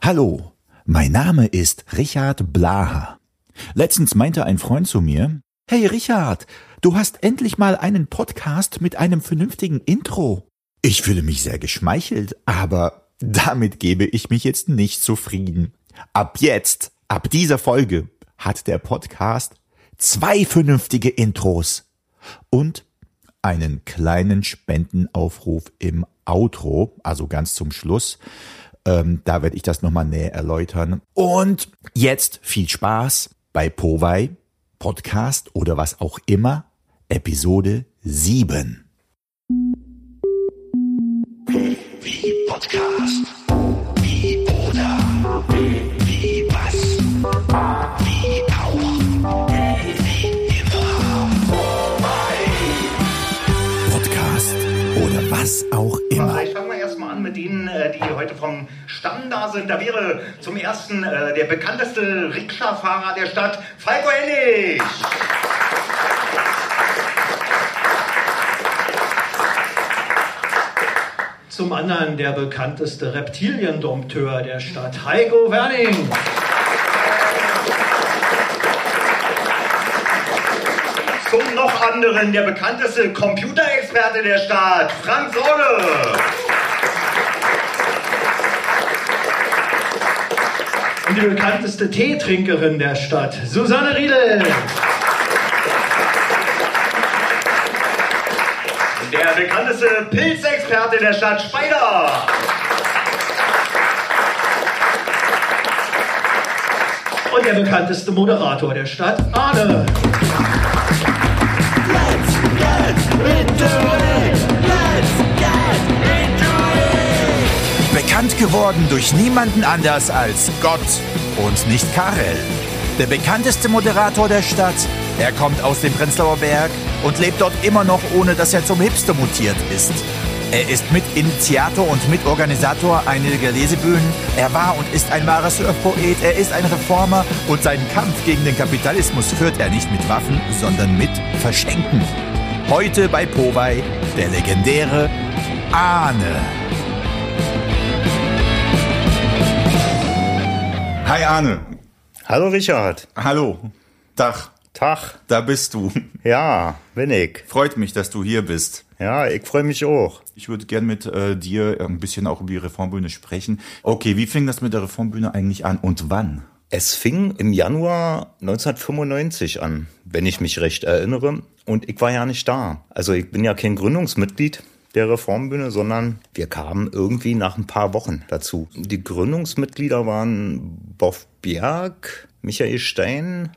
Hallo, mein Name ist Richard Blaha. Letztens meinte ein Freund zu mir, »Hey Richard, du hast endlich mal einen Podcast mit einem vernünftigen Intro.« Ich fühle mich sehr geschmeichelt, aber damit gebe ich mich jetzt nicht zufrieden. Ab dieser Folge, hat der Podcast 2 vernünftige Intros und einen kleinen Spendenaufruf im Outro, also ganz zum Schluss. Da werde ich das nochmal näher erläutern. Und jetzt viel Spaß bei Powai Podcast oder was auch immer, Episode 7. Wie Podcast, wie oder, wie was, wie auch, wie immer, Powai Podcast oder was auch immer. Mit denen, die heute vom Stamm da sind. Da wäre zum ersten der bekannteste Rikscha-Fahrer der Stadt, Falko Hennig. Zum anderen der bekannteste Reptiliendompteur der Stadt, Heiko Werning. Zum noch anderen der bekannteste Computerexperte der Stadt, Franz Ohne. Und die bekannteste Teetrinkerin der Stadt, Susanne Riedel. Der bekannteste Pilzexperte der Stadt, Speider. Und der bekannteste Moderator der Stadt, Ahne. Let's get into it. Let's get into it. Bekannt geworden durch niemanden anders als Gott und nicht Karel. Der bekannteste Moderator der Stadt. Er kommt aus dem Prenzlauer Berg und lebt dort immer noch, ohne dass er zum Hipster mutiert ist. Er ist Mitinitiator und Mitorganisator einiger Lesebühnen. Er war und ist ein wahrer Surfpoet. Er ist ein Reformer und seinen Kampf gegen den Kapitalismus führt er nicht mit Waffen, sondern mit Verschenken. Heute bei Powai der legendäre Ahne. Hi Ahne. Hallo Richard. Hallo. Tag. Da bist du. Ja, bin ich. Freut mich, dass du hier bist. Ja, ich freue mich auch. Ich würde gerne mit dir ein bisschen auch über die Reformbühne sprechen. Okay, wie fing das mit der Reformbühne eigentlich an und wann? Es fing im Januar 1995 an, wenn ich mich recht erinnere. Und ich war ja nicht da. Also ich bin ja kein Gründungsmitglied der Reformbühne, sondern wir kamen irgendwie nach ein paar Wochen dazu. Die Gründungsmitglieder waren Boff Bjerg, Michael Stein,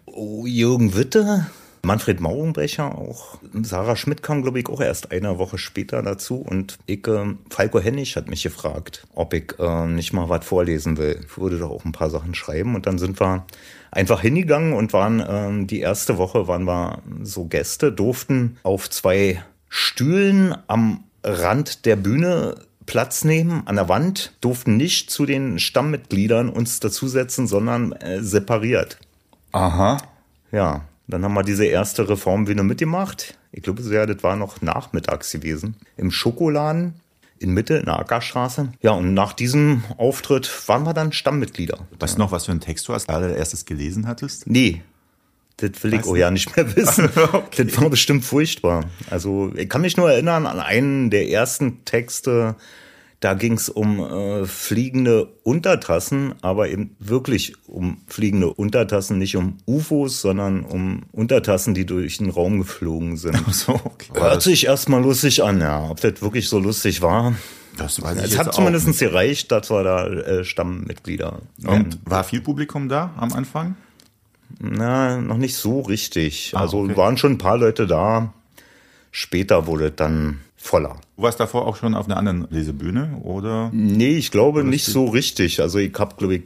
Jürgen Witte, Manfred Maurenbrecher auch. Sarah Schmidt kam, glaube ich, auch erst eine Woche später dazu. Und ich, Falko Hennig hat mich gefragt, ob ich nicht mal was vorlesen will. Ich würde doch auch ein paar Sachen schreiben. Und dann sind wir einfach hingegangen und waren die erste Woche waren wir so Gäste, durften auf 2 Stühlen am Rand der Bühne Platz nehmen, an der Wand, durften nicht zu den Stammmitgliedern uns dazusetzen, sondern separiert. Aha. Ja, dann haben wir diese erste Reformbühne mitgemacht. Ich glaube, das war noch nachmittags gewesen. Im Schokoladen in Mitte, in der Ackerstraße. Ja, und nach diesem Auftritt waren wir dann Stammmitglieder. Weißt du noch, was für einen Text du als allererstes gelesen hattest? Nee. Das will ich auch ja nicht mehr wissen. Okay. Das war bestimmt furchtbar. Also ich kann mich nur erinnern an einen der ersten Texte, da ging es um fliegende Untertassen, aber eben wirklich um fliegende Untertassen, nicht um UFOs, sondern um Untertassen, die durch den Raum geflogen sind. Ach so, okay. Hört sich erstmal lustig an, ja. Ob das wirklich so lustig war, das weiß ich jetzt auch nicht. Es hat zumindest gereicht, dass wir da Stammmitglieder werden. Und war viel Publikum da am Anfang? Na, noch nicht so richtig. Also okay. Waren schon ein paar Leute da. Später wurde dann voller. Du warst davor auch schon auf einer anderen Lesebühne, oder? Nee, ich glaube nicht so richtig. Also ich habe, glaube ich,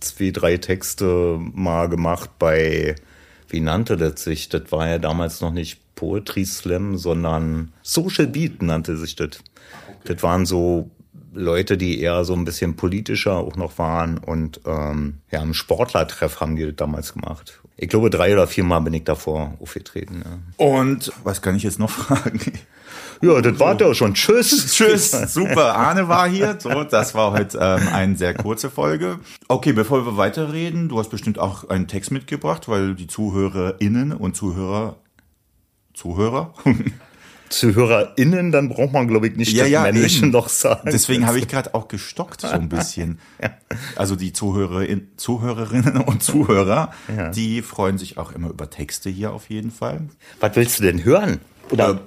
2, 3 Texte mal gemacht bei, wie nannte das sich? Das war ja damals noch nicht Poetry Slam, sondern Social Beat nannte sich das. Okay. Das waren so Leute, die eher so ein bisschen politischer auch noch waren und einen Sportlertreff haben die damals gemacht. Ich glaube 3 oder 4 Mal bin ich davor aufgetreten. Ja. Und was kann ich jetzt noch fragen? Ja, das war doch schon. Tschüss. Super, Ahne war hier. So, das war heute eine sehr kurze Folge. Okay, bevor wir weiterreden, du hast bestimmt auch einen Text mitgebracht, weil die ZuhörerInnen und ZuhörerInnen, dann braucht man, glaube ich, nicht das Männliche noch sagen. Deswegen habe ich gerade auch gestockt so ein bisschen. Ja. Also die Zuhörerinnen und Zuhörer, die freuen sich auch immer über Texte hier auf jeden Fall. Was willst du denn hören? Oder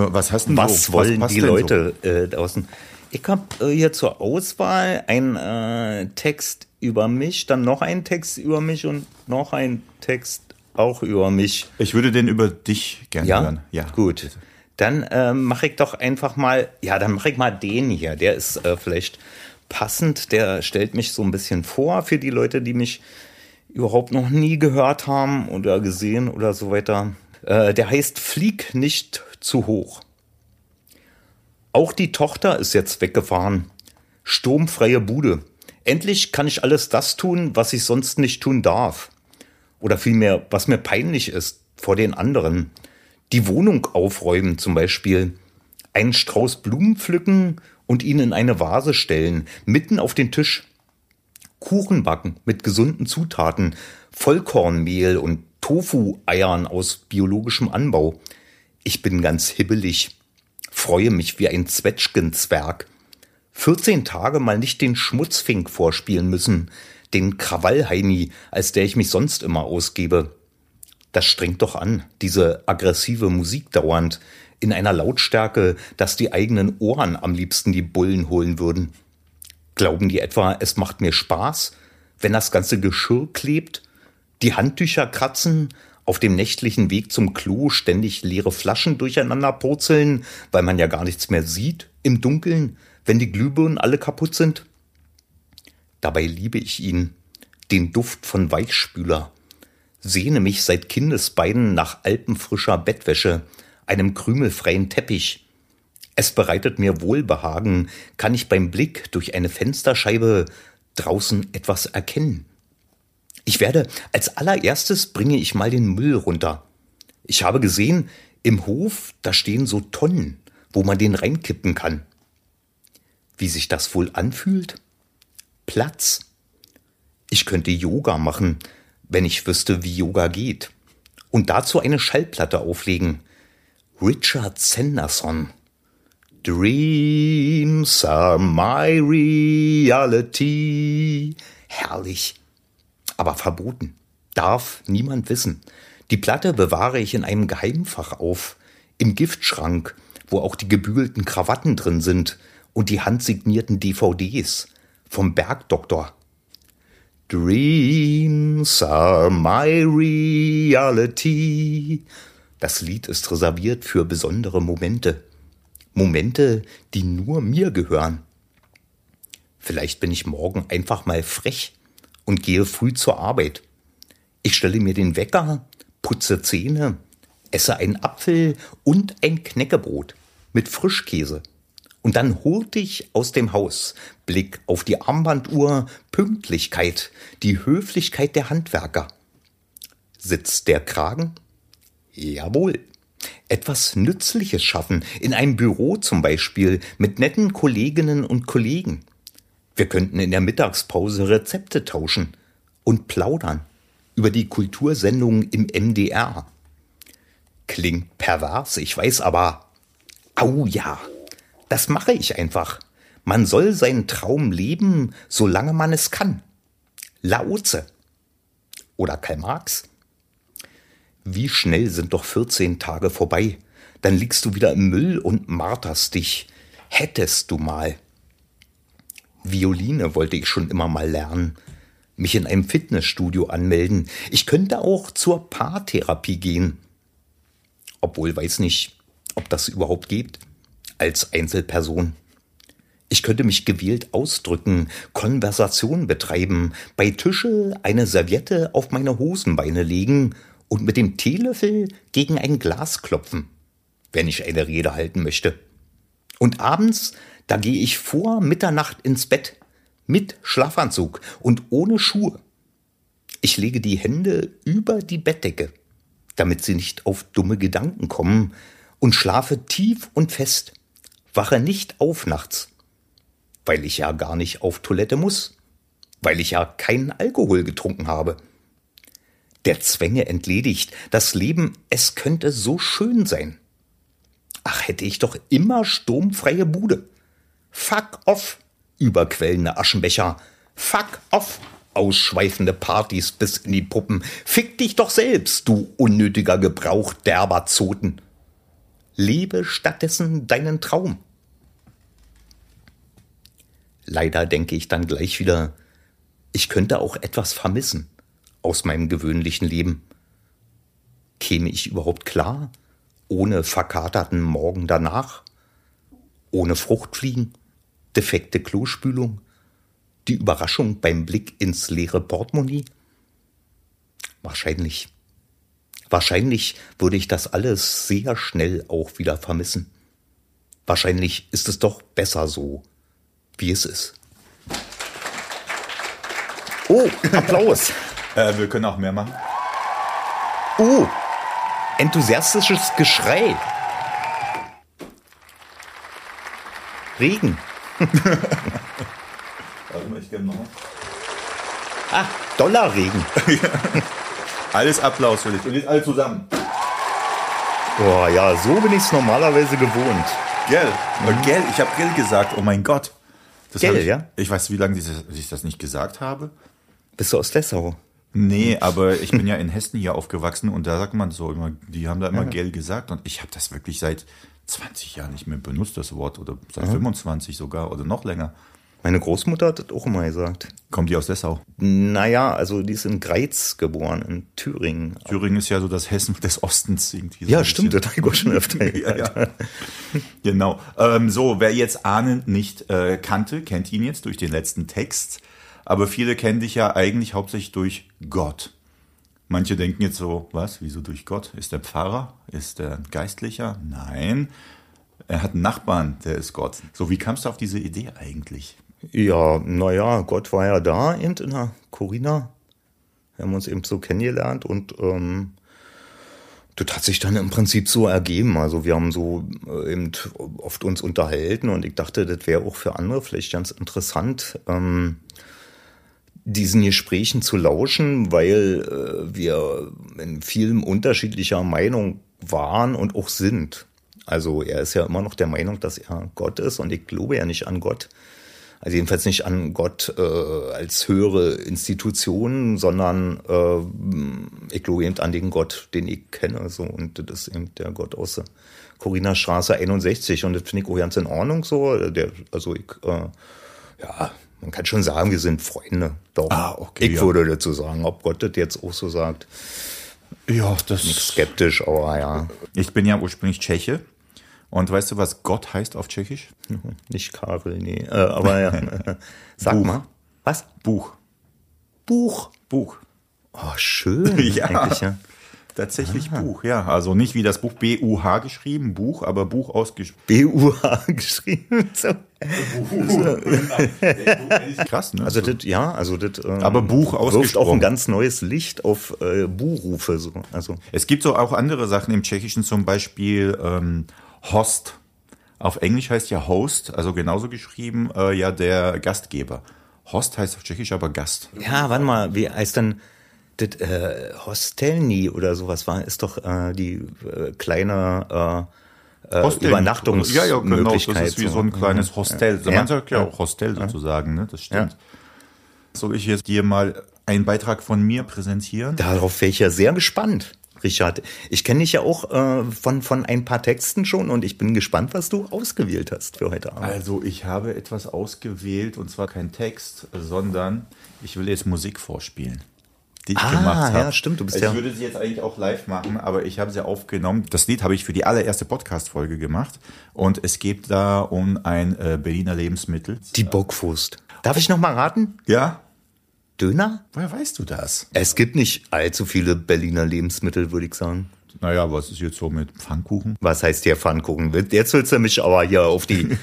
was hast du denn was so? Wollen was die Leute so? Draußen? Ich habe hier zur Auswahl einen Text über mich, dann noch einen Text über mich und noch einen Text auch über mich. Ich würde den über dich gerne hören. Ja, gut. Bitte. Dann mache ich doch einfach mal, den hier. Der ist vielleicht passend, der stellt mich so ein bisschen vor für die Leute, die mich überhaupt noch nie gehört haben oder gesehen oder so weiter. Der heißt Flieg nicht zu hoch. Auch die Tochter ist jetzt weggefahren. Sturmfreie Bude. Endlich kann ich alles das tun, was ich sonst nicht tun darf. Oder vielmehr, was mir peinlich ist vor den anderen. Die Wohnung aufräumen zum Beispiel. Einen Strauß Blumen pflücken und ihn in eine Vase stellen. Mitten auf den Tisch. Kuchen backen mit gesunden Zutaten. Vollkornmehl und Tofu-Eiern aus biologischem Anbau. Ich bin ganz hibbelig. Freue mich wie ein Zwetschgenzwerg. 14 Tage mal nicht den Schmutzfink vorspielen müssen. Den Krawallheini, als der ich mich sonst immer ausgebe. Das strengt doch an, diese aggressive Musik dauernd. In einer Lautstärke, dass die eigenen Ohren am liebsten die Bullen holen würden. Glauben die etwa, es macht mir Spaß, wenn das ganze Geschirr klebt? Die Handtücher kratzen, auf dem nächtlichen Weg zum Klo ständig leere Flaschen durcheinander purzeln, weil man ja gar nichts mehr sieht im Dunkeln, wenn die Glühbirnen alle kaputt sind. Dabei liebe ich ihn, den Duft von Weichspüler. Sehne mich seit Kindesbeinen nach alpenfrischer Bettwäsche, einem krümelfreien Teppich. Es bereitet mir Wohlbehagen, kann ich beim Blick durch eine Fensterscheibe draußen etwas erkennen. Ich werde, als allererstes bringe ich mal den Müll runter. Ich habe gesehen, im Hof, da stehen so Tonnen, wo man den reinkippen kann. Wie sich das wohl anfühlt? Platz. Ich könnte Yoga machen, wenn ich wüsste, wie Yoga geht. Und dazu eine Schallplatte auflegen. Richard Sanderson. Dreams are my reality. Herrlich. Aber verboten. Darf niemand wissen. Die Platte bewahre ich in einem Geheimfach auf. Im Giftschrank, wo auch die gebügelten Krawatten drin sind und die handsignierten DVDs. Vom Bergdoktor. Dreams are my reality. Das Lied ist reserviert für besondere Momente. Momente, die nur mir gehören. Vielleicht bin ich morgen einfach mal frech und gehe früh zur Arbeit. Ich stelle mir den Wecker, putze Zähne, esse einen Apfel und ein Knäckebrot mit Frischkäse. Und dann hurtig aus dem Haus, Blick auf die Armbanduhr, Pünktlichkeit, die Höflichkeit der Handwerker. Sitzt der Kragen? Jawohl. Etwas Nützliches schaffen, in einem Büro zum Beispiel, mit netten Kolleginnen und Kollegen. Wir könnten in der Mittagspause Rezepte tauschen und plaudern über die Kultursendungen im MDR. Klingt pervers, ich weiß, aber au ja. Das mache ich einfach. Man soll seinen Traum leben, solange man es kann. Laoze. Oder Karl Marx. Wie schnell sind doch 14 Tage vorbei. Dann liegst du wieder im Müll und marterst dich. Hättest du mal. Violine wollte ich schon immer mal lernen. Mich in einem Fitnessstudio anmelden. Ich könnte auch zur Paartherapie gehen. Obwohl, weiß nicht, ob das überhaupt geht. Als Einzelperson. Ich könnte mich gewählt ausdrücken, Konversation betreiben, bei Tische eine Serviette auf meine Hosenbeine legen und mit dem Teelöffel gegen ein Glas klopfen, wenn ich eine Rede halten möchte. Und abends Da gehe ich vor Mitternacht ins Bett mit Schlafanzug und ohne Schuhe. Ich lege die Hände über die Bettdecke, damit sie nicht auf dumme Gedanken kommen, und schlafe tief und fest, wache nicht auf nachts, weil ich ja gar nicht auf Toilette muss, weil ich ja keinen Alkohol getrunken habe. Der Zwänge entledigt, das Leben, es könnte so schön sein. Ach, hätte ich doch immer sturmfreie Bude. Fuck off, überquellende Aschenbecher. Fuck off, ausschweifende Partys bis in die Puppen. Fick dich doch selbst, du unnötiger Gebrauch derber Zoten. Lebe stattdessen deinen Traum. Leider denke ich dann gleich wieder, ich könnte auch etwas vermissen aus meinem gewöhnlichen Leben. Käme ich überhaupt klar, ohne verkaterten Morgen danach, ohne Fruchtfliegen, defekte Klospülung, die Überraschung beim Blick ins leere Portemonnaie? Wahrscheinlich würde ich das alles sehr schnell auch wieder vermissen. Wahrscheinlich ist es doch besser so, wie es ist. Oh, Applaus! Wir können auch mehr machen. Oh, enthusiastisches Geschrei. Regen. Warte mal, ich gebe nochmal. Ah, Dollarregen. Alles Applaus für dich. Und jetzt alle zusammen. Boah, ja, so bin ich es normalerweise gewohnt. Gell, gell, ich habe Gell gesagt, oh mein Gott. Das Gell, ja? Ich weiß, wie lange ich das nicht gesagt habe. Bist du aus Dessau? Nee, aber ich bin ja in Hessen hier aufgewachsen und da sagt man so immer, die haben da immer Gell gesagt und ich habe das wirklich seit 20 Jahren nicht mehr benutzt, das Wort, oder seit 25 sogar oder noch länger. Meine Großmutter hat das auch immer gesagt. Kommt die aus Dessau? Naja, also die ist in Greiz geboren, in Thüringen. Thüringen ist ja so das Hessen des Ostens irgendwie. Ja, stimmt, das habe ich auch schon öfter gehört. Ja. Genau. So, wer jetzt Ahne nicht kannte, kennt ihn jetzt durch den letzten Text. Aber viele kennen dich ja eigentlich hauptsächlich durch Gott. Manche denken jetzt so, was, wieso durch Gott? Ist der Pfarrer? Ist der Geistlicher? Nein, er hat einen Nachbarn, der ist Gott. So, wie kamst du auf diese Idee eigentlich? Ja, naja, Gott war ja da eben in der Corina. Wir haben uns eben so kennengelernt und das hat sich dann im Prinzip so ergeben. Also wir haben so eben oft uns unterhalten und ich dachte, das wäre auch für andere vielleicht ganz interessant, diesen Gesprächen zu lauschen, weil wir in vielem unterschiedlicher Meinung waren und auch sind. Also er ist ja immer noch der Meinung, dass er Gott ist und ich glaube ja nicht an Gott. Also jedenfalls nicht an Gott als höhere Institution, sondern ich glaube eben an den Gott, den ich kenne. So. Und das ist eben der Gott aus der Coriner Straße 61. Und das finde ich auch ganz in Ordnung so. Man kann schon sagen, wir sind Freunde. Doch. Ah, okay, ich würde dazu sagen, ob Gott das jetzt auch so sagt. Ja, das nicht skeptisch, aber ja. Ich bin ja ursprünglich Tscheche. Und weißt du, was Gott heißt auf Tschechisch? Nicht Karel, nee. Aber ja. Sag Buch. Mal. Was? Buch. Oh, schön. Ja. Tatsächlich Buch, ja. Also nicht wie das Buch B-U-H geschrieben, Buch, aber Buch ausgesprochen. B-U-H geschrieben. So. Krass, ne? Also das, ja, also das aber Buch ausgesprochen. Wirft auch ein ganz neues Licht auf Buhrufe. So. Also. Es gibt so auch andere Sachen im Tschechischen, zum Beispiel Host. Auf Englisch heißt ja Host, also genauso geschrieben, ja, der Gastgeber. Host heißt auf Tschechisch aber Gast. Ja, warte mal, wie heißt denn das Hostelní oder sowas war, ist doch die kleine Übernachtungsmöglichkeit. Ja, genau, das ist wie so ein kleines Hostel. Ja. Man sagt ja auch Hostel sozusagen, ne? Das stimmt. Ja. Soll ich jetzt dir mal einen Beitrag von mir präsentieren? Darauf wäre ich ja sehr gespannt, Richard. Ich kenne dich ja auch von ein paar Texten schon und ich bin gespannt, was du ausgewählt hast für heute Abend. Also ich habe etwas ausgewählt und zwar kein Text, sondern ich will jetzt Musik vorspielen, die ich gemacht habe. Ja, stimmt, du bist ja. Ich würde sie jetzt eigentlich auch live machen, aber ich habe sie aufgenommen. Das Lied habe ich für die allererste Podcast-Folge gemacht und es geht da um ein Berliner Lebensmittel. Die Bockwurst. Darf ich noch mal raten? Ja. Döner? Woher weißt du das? Es gibt nicht allzu viele Berliner Lebensmittel, würde ich sagen. naja, was ist jetzt so mit Pfannkuchen? Was heißt hier Pfannkuchen? Jetzt willst du mich aber hier auf die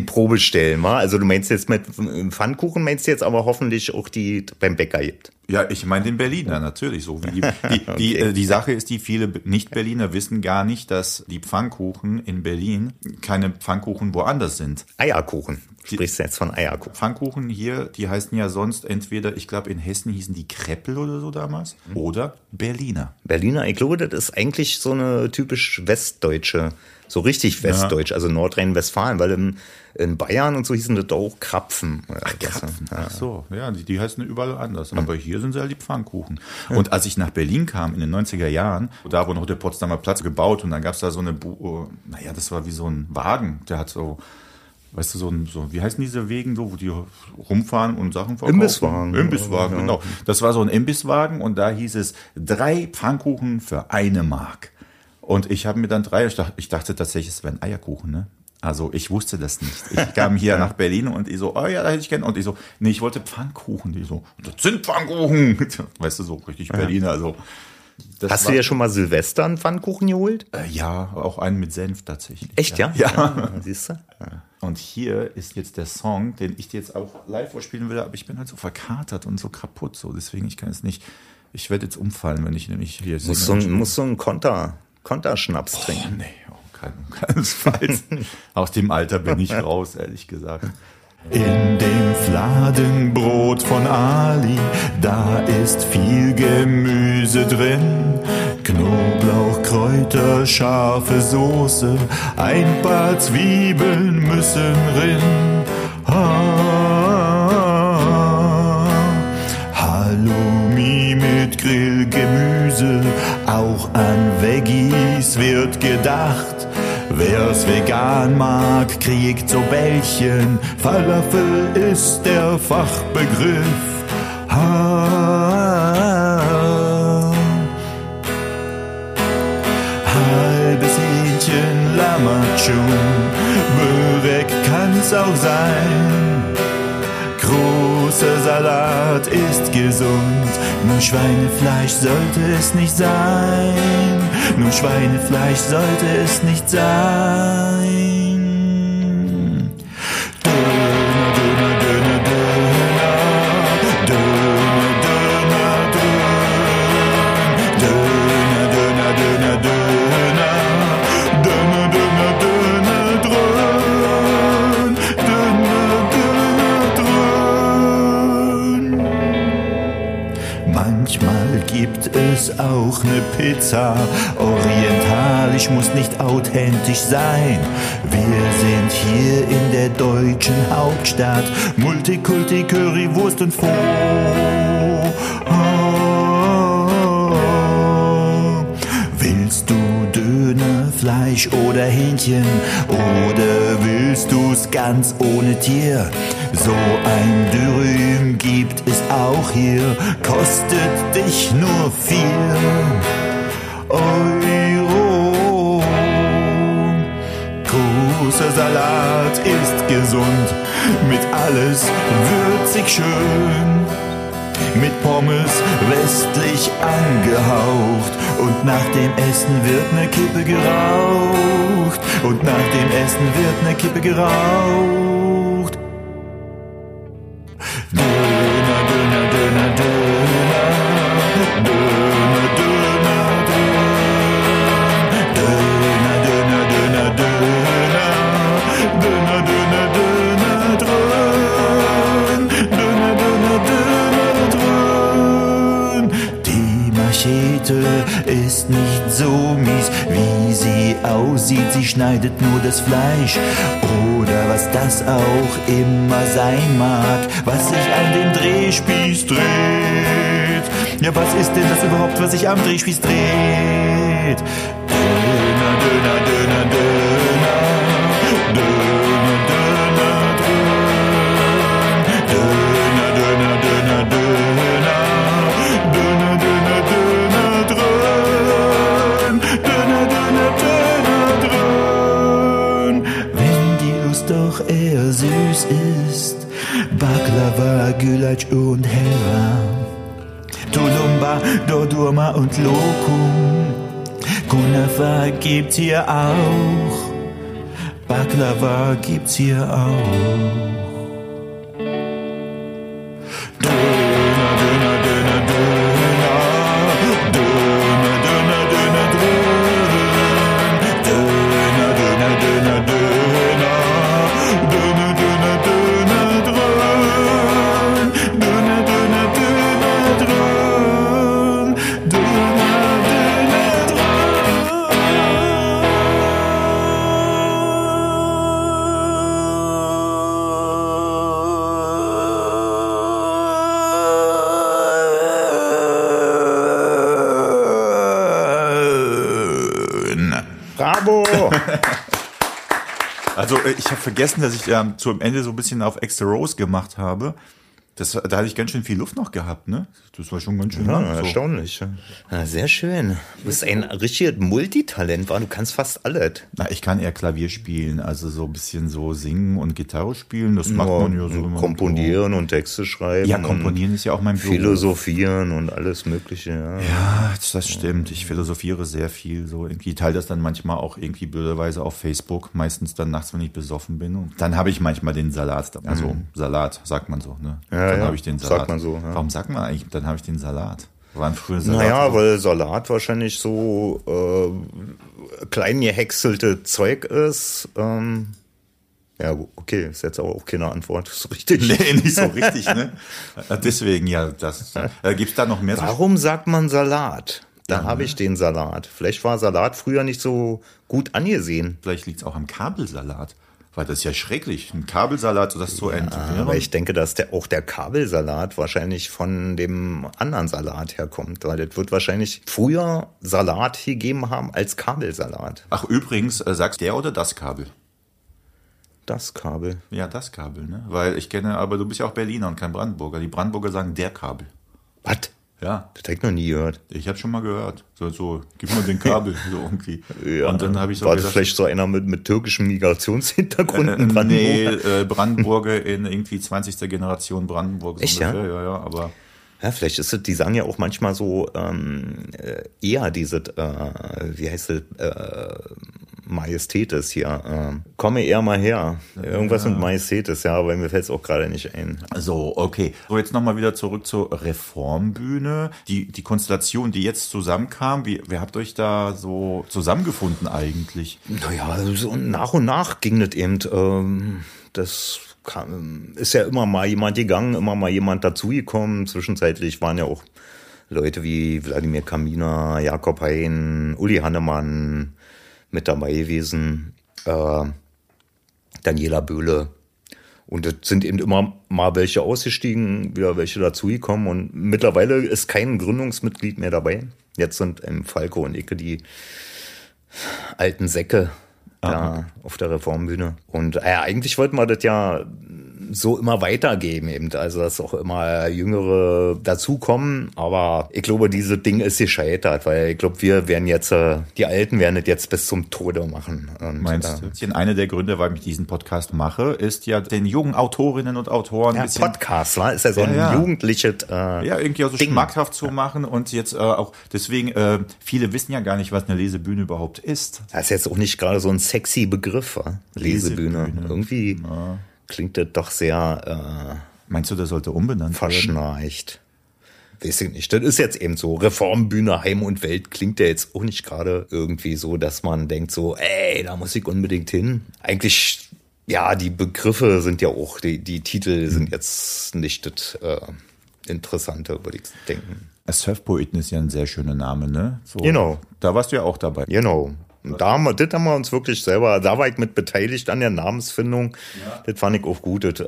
Probe stellen, wa? Also du meinst jetzt mit Pfannkuchen, meinst du jetzt aber hoffentlich auch die beim Bäcker gibt. Ja, ich meine den Berliner natürlich so. Die Sache ist, die viele Nicht-Berliner wissen gar nicht, dass die Pfannkuchen in Berlin keine Pfannkuchen woanders sind. Eierkuchen. Sprichst du jetzt von Eierkuchen? Pfannkuchen hier, die heißen ja sonst entweder, ich glaube in Hessen hießen die Kreppel oder so damals, oder Berliner. Berliner, ich glaube, das ist eigentlich so eine typisch westdeutsche, so richtig westdeutsch, also Nordrhein-Westfalen, weil in Bayern und so hießen das auch Krapfen. Ach, Krapfen. Ja. Ach so, ja, die heißen überall anders. Aber hier sind sie halt die Pfannkuchen. Ja. Und als ich nach Berlin kam in den 90er Jahren, da wurde noch der Potsdamer Platz gebaut und dann gab es da so eine, das war wie so ein Wagen, der hat so, weißt du, so wie heißen diese Wegen, wo die rumfahren und Sachen verkaufen? Imbisswagen, genau. Das war so ein Imbisswagen und da hieß es 3 Pfannkuchen für 1 Mark. Und ich habe mir dann 3, ich dachte tatsächlich, es wären Eierkuchen, ne? Also ich wusste das nicht. Ich kam hier nach Berlin und ich so, oh ja, da hätte ich gern. Und ich so, nee, ich wollte Pfannkuchen. Die so, das sind Pfannkuchen. Weißt du, so richtig Berliner. Also, hast du dir schon mal Silvester einen Pfannkuchen geholt? Ja, auch einen mit Senf tatsächlich. Echt, ja? Ja. Siehst du? Ja. Und hier ist jetzt der Song, den ich dir jetzt auch live vorspielen will, aber ich bin halt so verkatert und so kaputt. So. Deswegen, ich kann es nicht, ich werde jetzt umfallen, wenn ich nämlich hier... Muss so ein Konterschnaps trinken. Oh, nee. Keinesfalls. Aus dem Alter bin ich raus, ehrlich gesagt. In dem Fladenbrot von Ali, da ist viel Gemüse drin. Knoblauch, Kräuter, scharfe Soße, ein paar Zwiebeln müssen rin. Halloumi mit Grillgemüse, auch an Veggies wird gedacht. Wer's vegan mag, kriegt so Bällchen. Falafel ist der Fachbegriff. Halbes Hähnchen, Lammatschum, Börek kann's auch sein. Großer Salat ist gesund, nur Schweinefleisch sollte es nicht sein. Nur Schweinefleisch sollte es nicht sein. Döner, Döner, Döner, Döner. Döner, Döner, Döner. Döner, Döner, Döner, Döner. Döner, Döner, Döner, Dröhn. Döner, Döner, Dröhn. Manchmal gibt es auch eine Pizza. Orientalisch muss nicht authentisch sein. Wir sind hier in der deutschen Hauptstadt. Multikulti, Currywurst und Froh. Willst du Döner, Fleisch oder Hähnchen? Oder willst du's ganz ohne Tier? So ein Dürüm gibt es auch hier. Kostet dich nur 4 €. Großer Salat ist gesund. Mit alles würzig schön. Mit Pommes westlich angehaucht. Und nach dem Essen wird ne Kippe geraucht. Und nach dem Essen wird ne Kippe geraucht. Döner, Döner, Döner, Döner. Döner, Döner, Döner. Döner, Döner, Döner, Döner. Döner, Döner, Döner, Dröhn. Döner, Döner, Döner, Dröhn. Die Machete ist nicht so mies, wie sie aussieht. Sie schneidet nur das Fleisch. Oder was das auch immer sein mag, was sich an dem Drehspieß dreht. Ja, was ist denn das überhaupt, was sich am Drehspieß dreht? Döner, Döner, Döner, Döner. Döner, Döner, Döner. Döner, Döner, Döner, Döner. Döner, Döner, Döner, Dröhn. Döner, Döner, Döner, Dröhn. Wenn die Lust doch eher süß ist, Baklava, Gulasch und Helva, Tulumba, Dodurma und Lokum. Gullava gibt's hier auch, Baklava gibt's hier auch. Also ich habe vergessen, dass ich zum Ende so ein bisschen auf Extra Rose gemacht habe. Da hatte ich ganz schön viel Luft noch gehabt, ne? Das war schon ganz schön lang, so. Erstaunlich. Ja, sehr schön. Du bist ein richtiges Multitalent, du kannst fast alles. Na, ich kann eher Klavier spielen, also so ein bisschen so singen und Gitarre spielen, das macht man ja so. Und komponieren und Texte schreiben. Ja, komponieren ist ja auch mein Beruf. Philosophieren und alles mögliche, ja. Ja, das stimmt. Ich philosophiere sehr viel, so irgendwie teile das dann manchmal auch irgendwie blöderweise auf Facebook, meistens dann nachts, wenn ich besoffen bin. Und dann habe ich manchmal den Salat, also Salat, sagt man so, ne? Ja. Dann habe ich den Salat. Sagt man so, ja. Warum sagt man eigentlich, dann habe ich den Salat? Waren früher Salat? Naja, weil Salat wahrscheinlich so klein gehäckselte Zeug ist. Ja, okay, ist jetzt aber auch keine Antwort. Ist richtig. Nee, nicht so richtig, ne? Deswegen, ja, das. Gibt es da noch mehr? Warum sagt man Salat? Da habe ich den Salat. Vielleicht war Salat früher nicht so gut angesehen. Vielleicht liegt es auch am Kabelsalat. Weil das ist ja schrecklich, ein Kabelsalat, so das zu entwirren. Aber ich denke, dass der Kabelsalat wahrscheinlich von dem anderen Salat herkommt. Weil das wird wahrscheinlich früher Salat gegeben haben als Kabelsalat. Ach übrigens, sagst der oder das Kabel? Das Kabel. Ja, das Kabel, ne? Weil ich kenne, aber du bist ja auch Berliner und kein Brandenburger. Die Brandenburger sagen der Kabel. Was? Ja. Das hätte ich noch nie gehört. Ich habe schon mal gehört. So, gib mir den Kabel, so irgendwie. Ja, und dann habe ich so war das vielleicht so einer mit türkischem Migrationshintergrund in Brandenburg? Nee, Brandenburger in irgendwie 20. Generation Brandenburg. So echt, ja? Ja, aber ja, vielleicht ist es, die sagen ja auch manchmal so eher diese, wie heißt es, Majestätis hier. Komme eher mal her. Irgendwas mit Majestätis, ja, aber mir fällt es auch gerade nicht ein. So, okay. So, jetzt nochmal wieder zurück zur Reformbühne. Die Konstellation, die jetzt zusammenkam, wie habt ihr euch da so zusammengefunden eigentlich? Naja, so nach und nach ging das eben. Das ist ja immer mal jemand gegangen, immer mal jemand dazugekommen. Zwischenzeitlich waren ja auch Leute wie Wladimir Kaminer, Jakob Hein, Uli Hannemann mit dabei gewesen, Daniela Böhle. Und es sind eben immer mal welche ausgestiegen, wieder welche dazugekommen. Und mittlerweile ist kein Gründungsmitglied mehr dabei. Jetzt sind Falko und Icke die alten Säcke da auf der Reformbühne. Und eigentlich wollten wir das ja so immer weitergeben eben, also dass auch immer Jüngere dazukommen, aber ich glaube, dieses Ding ist gescheitert, weil ich glaube, wir werden jetzt, die Alten werden das jetzt bis zum Tode machen. Und meinst du? Einer der Gründe, warum ich diesen Podcast mache, ist ja den jungen Autorinnen und Autoren. Ja, ein Podcast, ist ja so ein jugendliches ja, irgendwie auch so Ding. Schmackhaft zu machen und jetzt auch, deswegen, viele wissen ja gar nicht, was eine Lesebühne überhaupt ist. Das ist jetzt auch nicht gerade so ein sexy Begriff, Lesebühne. Irgendwie... Ja. Klingt das doch sehr. Meinst du, das sollte umbenannt werden? Verschnarcht. Weiß ich nicht. Das ist jetzt eben so. Reformbühne, Heim und Welt klingt ja jetzt auch nicht gerade irgendwie so, dass man denkt so, ey, da muss ich unbedingt hin. Eigentlich, ja, die Begriffe sind ja auch, die Titel sind jetzt nicht das Interessante, würde ich denken. Surfpoeten ist ja ein sehr schöner Name, ne? So, genau. Da warst du ja auch dabei. Genau. Das haben wir uns wirklich selber, da war ich mit beteiligt an der Namensfindung. Ja. Das fand ich auch gut. Das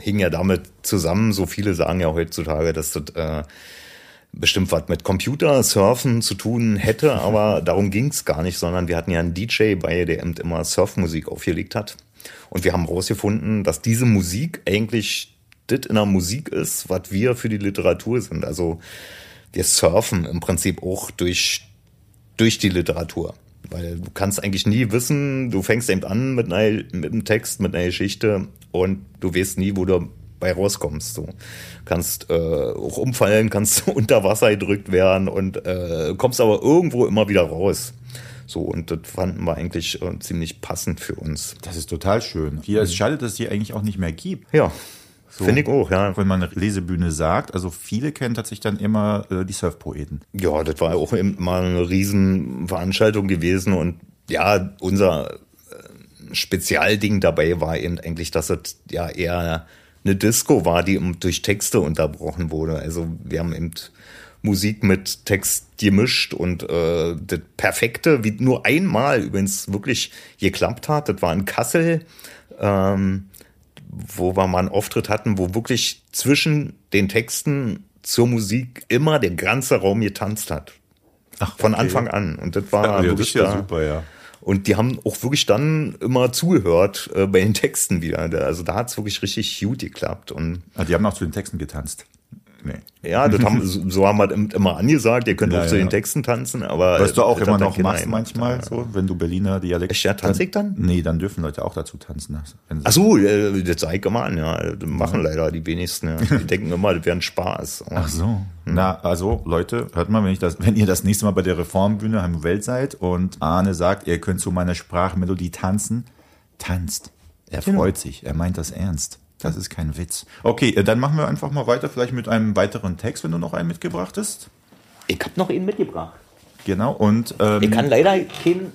hing ja damit zusammen. So viele sagen ja heutzutage, dass das bestimmt was mit Computersurfen zu tun hätte. Aber darum ging es gar nicht, sondern wir hatten ja einen DJ bei, der eben immer Surfmusik aufgelegt hat. Und wir haben rausgefunden, dass diese Musik eigentlich das in der Musik ist, was wir für die Literatur sind. Also wir surfen im Prinzip auch durch die Literatur. Weil du kannst eigentlich nie wissen, du fängst eben an mit einem Text, mit einer Geschichte und du weißt nie, wo du bei rauskommst. Du kannst auch umfallen, kannst unter Wasser gedrückt werden und kommst aber irgendwo immer wieder raus. So, und das fanden wir eigentlich ziemlich passend für uns. Das ist total schön. Hier ist schade, dass es die eigentlich auch nicht mehr gibt. Ja. So, finde ich auch, ja. Wenn man eine Lesebühne sagt, also viele kennen tatsächlich dann immer die Surfpoeten. Ja, das war auch immer eine Riesenveranstaltung gewesen und ja, unser Spezialding dabei war eben eigentlich, dass es ja eher eine Disco war, die durch Texte unterbrochen wurde. Also wir haben eben Musik mit Text gemischt und das Perfekte, wie nur einmal übrigens wirklich geklappt hat, das war in Kassel, wo wir mal einen Auftritt hatten, wo wirklich zwischen den Texten zur Musik immer der ganze Raum getanzt hat. Ach, okay. Von Anfang an. Und das war ja, wirklich das ja super, ja. Und die haben auch wirklich dann immer zugehört bei den Texten wieder. Also da hat es wirklich richtig gut geklappt. Und die haben auch zu den Texten getanzt. Nee. Ja, das haben, so haben wir immer angesagt, ihr könnt auch zu den Texten tanzen, aber... Was du auch immer noch machst manchmal, so, wenn du Berliner Dialekt... Ja, tanze ich dann? Nee, dann dürfen Leute auch dazu tanzen. Ach so, das sage ich immer an, ja. Das machen leider die wenigsten, ja. Die denken immer, das wäre ein Spaß. Ach so. Na, also Leute, hört mal, wenn ihr das nächste Mal bei der Reformbühne Heim und Welt seid und Ahne sagt, ihr könnt zu meiner Sprachmelodie tanzen, tanzt. Er freut sich, er meint das ernst. Das ist kein Witz. Okay, dann machen wir einfach mal weiter, vielleicht mit einem weiteren Text, wenn du noch einen mitgebracht hast. Ich habe noch einen mitgebracht. Genau, und... ich kann leider kein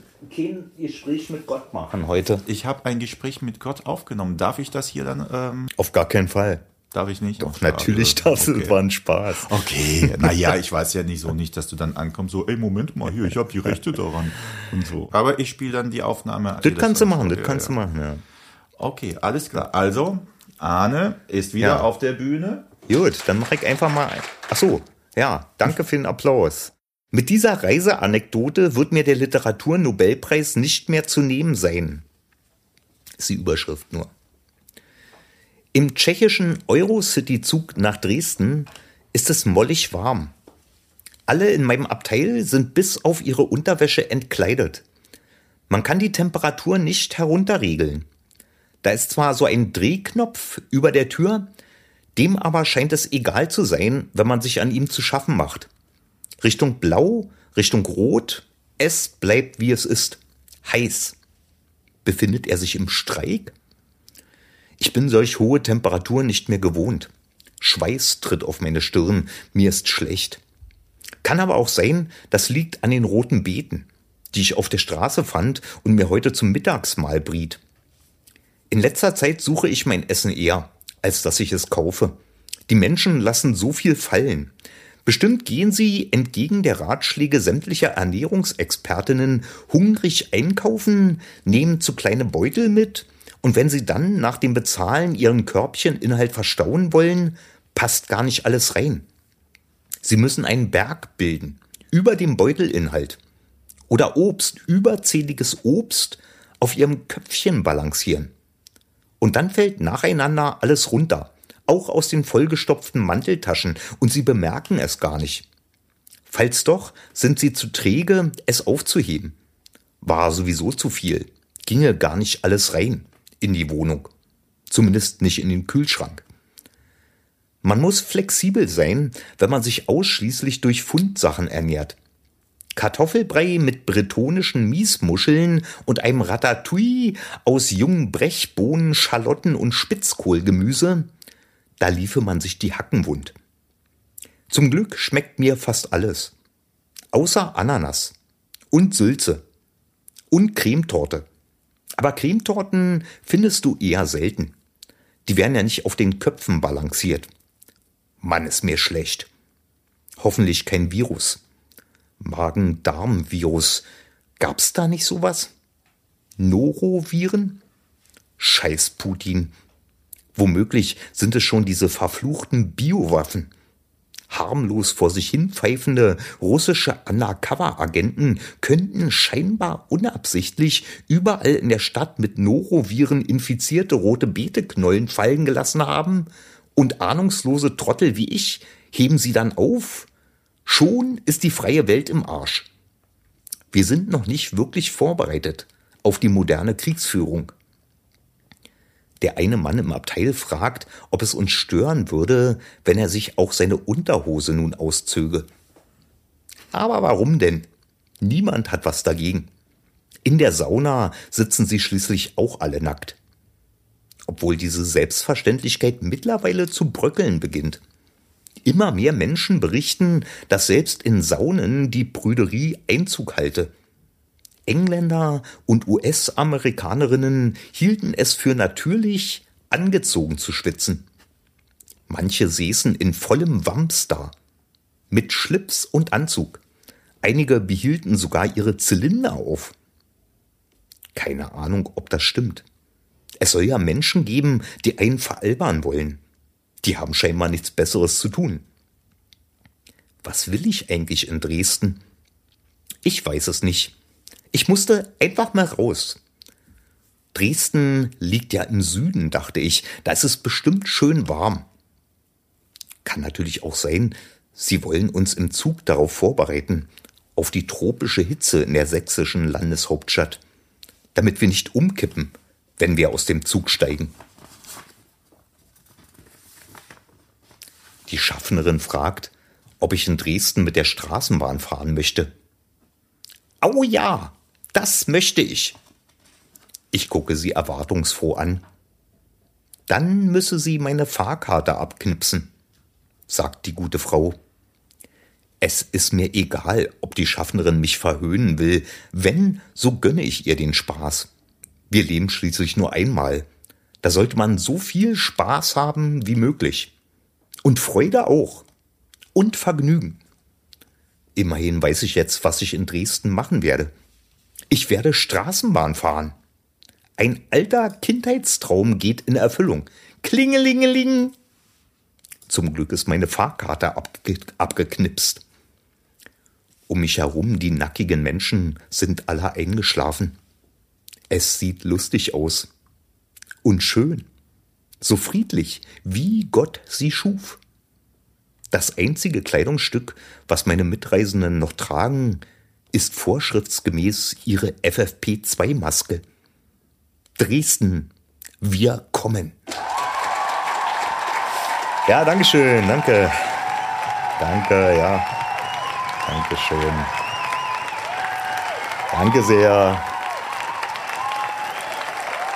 Gespräch mit Gott machen heute. Ich habe ein Gespräch mit Gott aufgenommen. Darf ich das hier dann... Auf gar keinen Fall. Darf ich nicht? Doch, natürlich darfst du. Das war ein Spaß. Okay, naja, ich weiß ja nicht so nicht, dass du dann ankommst, so, ey, Moment mal, hier, ich habe die Rechte daran und so. Aber ich spiele dann die Aufnahme... Das kannst du machen, ja. Okay, alles klar. Also... Ahne ist wieder auf der Bühne. Gut, dann mache ich einfach mal... Ach so, ja, danke für den Applaus. Mit dieser Reiseanekdote wird mir der Literaturnobelpreis nicht mehr zu nehmen sein. Ist die Überschrift nur. Im tschechischen Eurocity-Zug nach Dresden ist es mollig warm. Alle in meinem Abteil sind bis auf ihre Unterwäsche entkleidet. Man kann die Temperatur nicht herunterregeln. Da ist zwar so ein Drehknopf über der Tür, dem aber scheint es egal zu sein, wenn man sich an ihm zu schaffen macht. Richtung Blau, Richtung Rot, es bleibt wie es ist. Heiß. Befindet er sich im Streik? Ich bin solch hohe Temperaturen nicht mehr gewohnt. Schweiß tritt auf meine Stirn, mir ist schlecht. Kann aber auch sein, das liegt an den roten Beeten, die ich auf der Straße fand und mir heute zum Mittagsmahl briet. In letzter Zeit suche ich mein Essen eher, als dass ich es kaufe. Die Menschen lassen so viel fallen. Bestimmt gehen sie entgegen der Ratschläge sämtlicher Ernährungsexpertinnen hungrig einkaufen, nehmen zu kleine Beutel mit und wenn sie dann nach dem Bezahlen ihren Körbcheninhalt verstauen wollen, passt gar nicht alles rein. Sie müssen einen Berg bilden, über dem Beutelinhalt. Oder Obst, überzähliges Obst, auf ihrem Köpfchen balancieren. Und dann fällt nacheinander alles runter, auch aus den vollgestopften Manteltaschen, und sie bemerken es gar nicht. Falls doch, sind sie zu träge, es aufzuheben. War sowieso zu viel, ginge gar nicht alles rein in die Wohnung, zumindest nicht in den Kühlschrank. Man muss flexibel sein, wenn man sich ausschließlich durch Fundsachen ernährt. Kartoffelbrei mit bretonischen Miesmuscheln und einem Ratatouille aus jungen Brechbohnen, Schalotten und Spitzkohlgemüse, da liefe man sich die Hacken wund. Zum Glück schmeckt mir fast alles, außer Ananas und Sülze und Cremetorte. Aber Cremetorten findest du eher selten. Die werden ja nicht auf den Köpfen balanciert. Mann, ist mir schlecht. Hoffentlich kein Virus. Magen-Darm-Virus. Gab's da nicht sowas? Noroviren? Scheiß Putin. Womöglich sind es schon diese verfluchten Biowaffen. Harmlos vor sich hin pfeifende russische Undercover-Agenten könnten scheinbar unabsichtlich überall in der Stadt mit Noroviren infizierte rote Beeteknollen fallen gelassen haben und ahnungslose Trottel wie ich heben sie dann auf. Schon ist die freie Welt im Arsch. Wir sind noch nicht wirklich vorbereitet auf die moderne Kriegsführung. der eine Mann im Abteil fragt, ob es uns stören würde, wenn er sich auch seine Unterhose nun auszöge. Aber warum denn? Niemand hat was dagegen. In der Sauna sitzen sie schließlich auch alle nackt. Obwohl diese Selbstverständlichkeit mittlerweile zu bröckeln beginnt. Immer mehr Menschen berichten, dass selbst in Saunen die Prüderie Einzug halte. Engländer und US-Amerikanerinnen hielten es für natürlich, angezogen zu schwitzen. Manche säßen in vollem Wams da, mit Schlips und Anzug. Einige behielten sogar ihre Zylinder auf. Keine Ahnung, ob das stimmt. Es soll ja Menschen geben, die einen veralbern wollen. Die haben scheinbar nichts Besseres zu tun. Was will ich eigentlich in Dresden? Ich weiß es nicht. Ich musste einfach mal raus. Dresden liegt ja im Süden, dachte ich. Da ist es bestimmt schön warm. Kann natürlich auch sein, sie wollen uns im Zug darauf vorbereiten, auf die tropische Hitze in der sächsischen Landeshauptstadt, damit wir nicht umkippen, wenn wir aus dem Zug steigen. Die Schaffnerin fragt, ob ich in Dresden mit der Straßenbahn fahren möchte. Oh ja, das möchte ich. Ich gucke sie erwartungsfroh an. Dann müsse sie meine Fahrkarte abknipsen, sagt die gute Frau. Es ist mir egal, ob die Schaffnerin mich verhöhnen will. Wenn, so gönne ich ihr den Spaß. Wir leben schließlich nur einmal. Da sollte man so viel Spaß haben wie möglich. Und Freude auch. Und Vergnügen. Immerhin weiß ich jetzt, was ich in Dresden machen werde. Ich werde Straßenbahn fahren. Ein alter Kindheitstraum geht in Erfüllung. Klingelingeling. Zum Glück ist meine Fahrkarte abgeknipst. Um mich herum, die nackigen Menschen, sind alle eingeschlafen. Es sieht lustig aus. Und schön. So friedlich, wie Gott sie schuf. Das einzige Kleidungsstück, was meine Mitreisenden noch tragen, ist vorschriftsgemäß ihre FFP2-Maske. Dresden, wir kommen. Ja, dankeschön, danke. Danke, ja. Dankeschön. Danke sehr.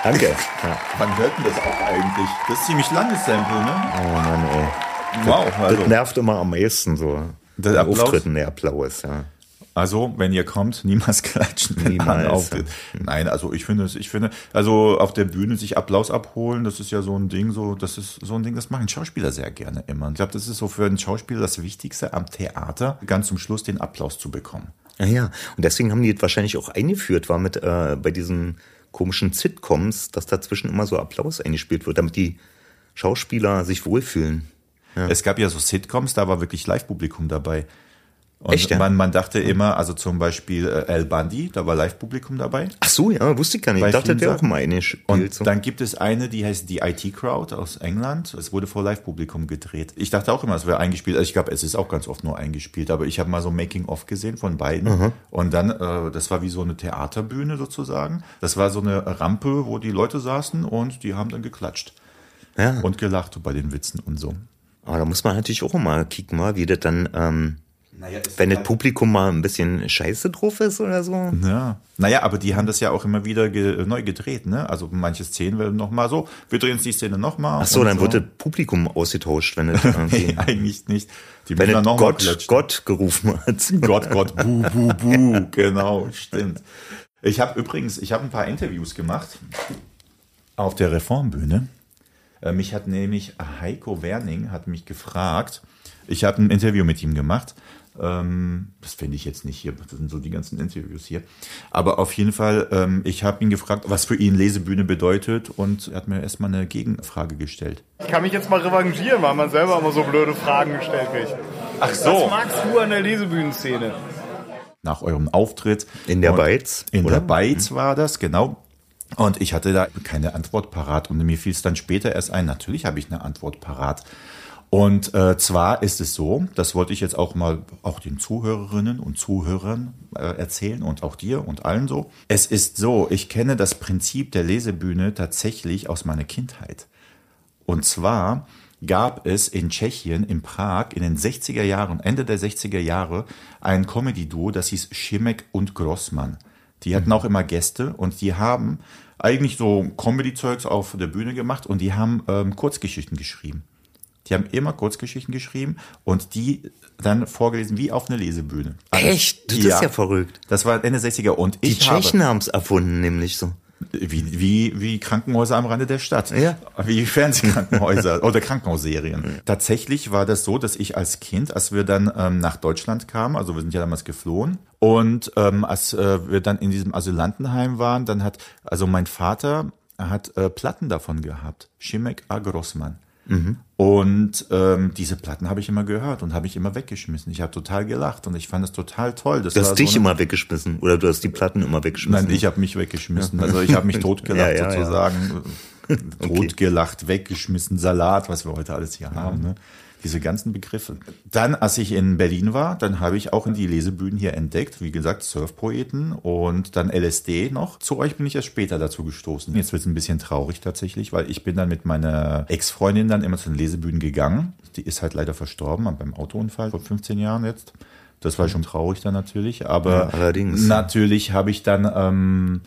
Danke. Ja. Wann hört denn das auch eigentlich? Das ist ziemlich langes Sample, ne? Oh Mann, ey. Wow. Also. Das nervt immer am meisten so. Der Applaus? Auftritten, der Applaus, ja. Also, wenn ihr kommt, niemals klatschen. Niemals. Ja. Nein, also ich finde, auf der Bühne sich Applaus abholen, das ist ja so ein Ding, das machen Schauspieler sehr gerne immer. Ich glaube, das ist so für einen Schauspieler das Wichtigste am Theater, ganz zum Schluss den Applaus zu bekommen. Ja, und deswegen haben die das wahrscheinlich auch eingeführt, war mit bei diesen komischen Sitcoms, dass dazwischen immer so Applaus eingespielt wird, damit die Schauspieler sich wohlfühlen. Ja. Es gab ja so Sitcoms, da war wirklich Live-Publikum dabei. Und echt, ja? man dachte immer, also zum Beispiel El Bundy, da war Live-Publikum dabei. Ach so, ja, wusste ich gar nicht. Ich dachte, der auch mal eine spielt. Und so. Dann gibt es eine, die heißt die IT-Crowd aus England. Es wurde vor Live-Publikum gedreht. Ich dachte auch immer, es wäre eingespielt. Also ich glaube, es ist auch ganz oft nur eingespielt. Aber ich habe mal so ein Making-of gesehen von beiden. Mhm. Und dann, das war wie so eine Theaterbühne sozusagen. Das war so eine Rampe, wo die Leute saßen und die haben dann geklatscht. Ja. Und gelacht bei den Witzen und so. Aber da muss man natürlich auch mal kicken, wie das dann... Naja, wenn das Publikum mal ein bisschen scheiße drauf ist oder so. Ja. Naja, aber die haben das ja auch immer wieder neu gedreht, ne? Also manche Szenen werden nochmal so, wir drehen die Szene nochmal. Ach so, dann wird das Publikum ausgetauscht, wenn es irgendwie... Nee, eigentlich nicht. Die wenn es Gott gerufen hat. Gott, buh, buh, buh. Genau, stimmt. Ich habe ein paar Interviews gemacht auf der Reformbühne. Mich hat nämlich Heiko Werning gefragt, ich habe ein Interview mit ihm gemacht. Das finde ich jetzt nicht hier, das sind so die ganzen Interviews hier. Aber auf jeden Fall, ich habe ihn gefragt, was für ihn Lesebühne bedeutet und er hat mir erstmal eine Gegenfrage gestellt. Ich kann mich jetzt mal revanchieren, weil man selber immer so blöde Fragen gestellt kriegt. Ach so. Was magst du an der Lesebühnenszene? Nach eurem Auftritt. In der Bytes. In der Bytes war das, genau. Und ich hatte da keine Antwort parat und mir fiel es dann später erst ein, natürlich habe ich eine Antwort parat. Und zwar ist es so, das wollte ich jetzt auch mal auch den Zuhörerinnen und Zuhörern erzählen und auch dir und allen so. Es ist so, ich kenne das Prinzip der Lesebühne tatsächlich aus meiner Kindheit. Und zwar gab es in Tschechien, in Prag, in den 60er Jahren, Ende der 60er Jahre, ein Comedy-Duo, das hieß Schimek und Grossmann. Die hatten auch immer Gäste und die haben eigentlich so Comedy-Zeugs auf der Bühne gemacht und die haben Kurzgeschichten geschrieben. Die haben immer Kurzgeschichten geschrieben und die dann vorgelesen wie auf einer Lesebühne. Also, echt? Das ist ja verrückt. Das war Ende 60er und die Tschechen haben es erfunden, nämlich so. Wie Krankenhäuser am Rande der Stadt. Ja. Wie Fernsehkrankenhäuser oder Krankenhausserien. Ja. Tatsächlich war das so, dass ich als Kind, als wir dann nach Deutschland kamen, also wir sind ja damals geflohen, und als wir dann in diesem Asylantenheim waren, dann hat, also mein Vater hat Platten davon gehabt. Schimek A. Grossmann. Mhm. Und diese Platten habe ich immer gehört und habe ich immer weggeschmissen. Ich habe total gelacht und ich fand es total toll. Du hast dich immer weggeschmissen oder du hast die Platten immer weggeschmissen? Nein, ich habe mich weggeschmissen. Ja. Also ich habe mich totgelacht sozusagen. Ja. Totgelacht, weggeschmissen, Salat, was wir heute alles hier haben. Ne? Diese ganzen Begriffe. Dann, als ich in Berlin war, dann habe ich auch in die Lesebühnen hier entdeckt. Wie gesagt, Surfpoeten und dann LSD noch. Zu euch bin ich erst später dazu gestoßen. Jetzt wird es ein bisschen traurig tatsächlich, weil ich bin dann mit meiner Ex-Freundin dann immer zu den Lesebühnen gegangen. Die ist halt leider verstorben beim Autounfall vor 15 Jahren jetzt. Das war schon traurig dann natürlich. Aber ja, natürlich habe ich dann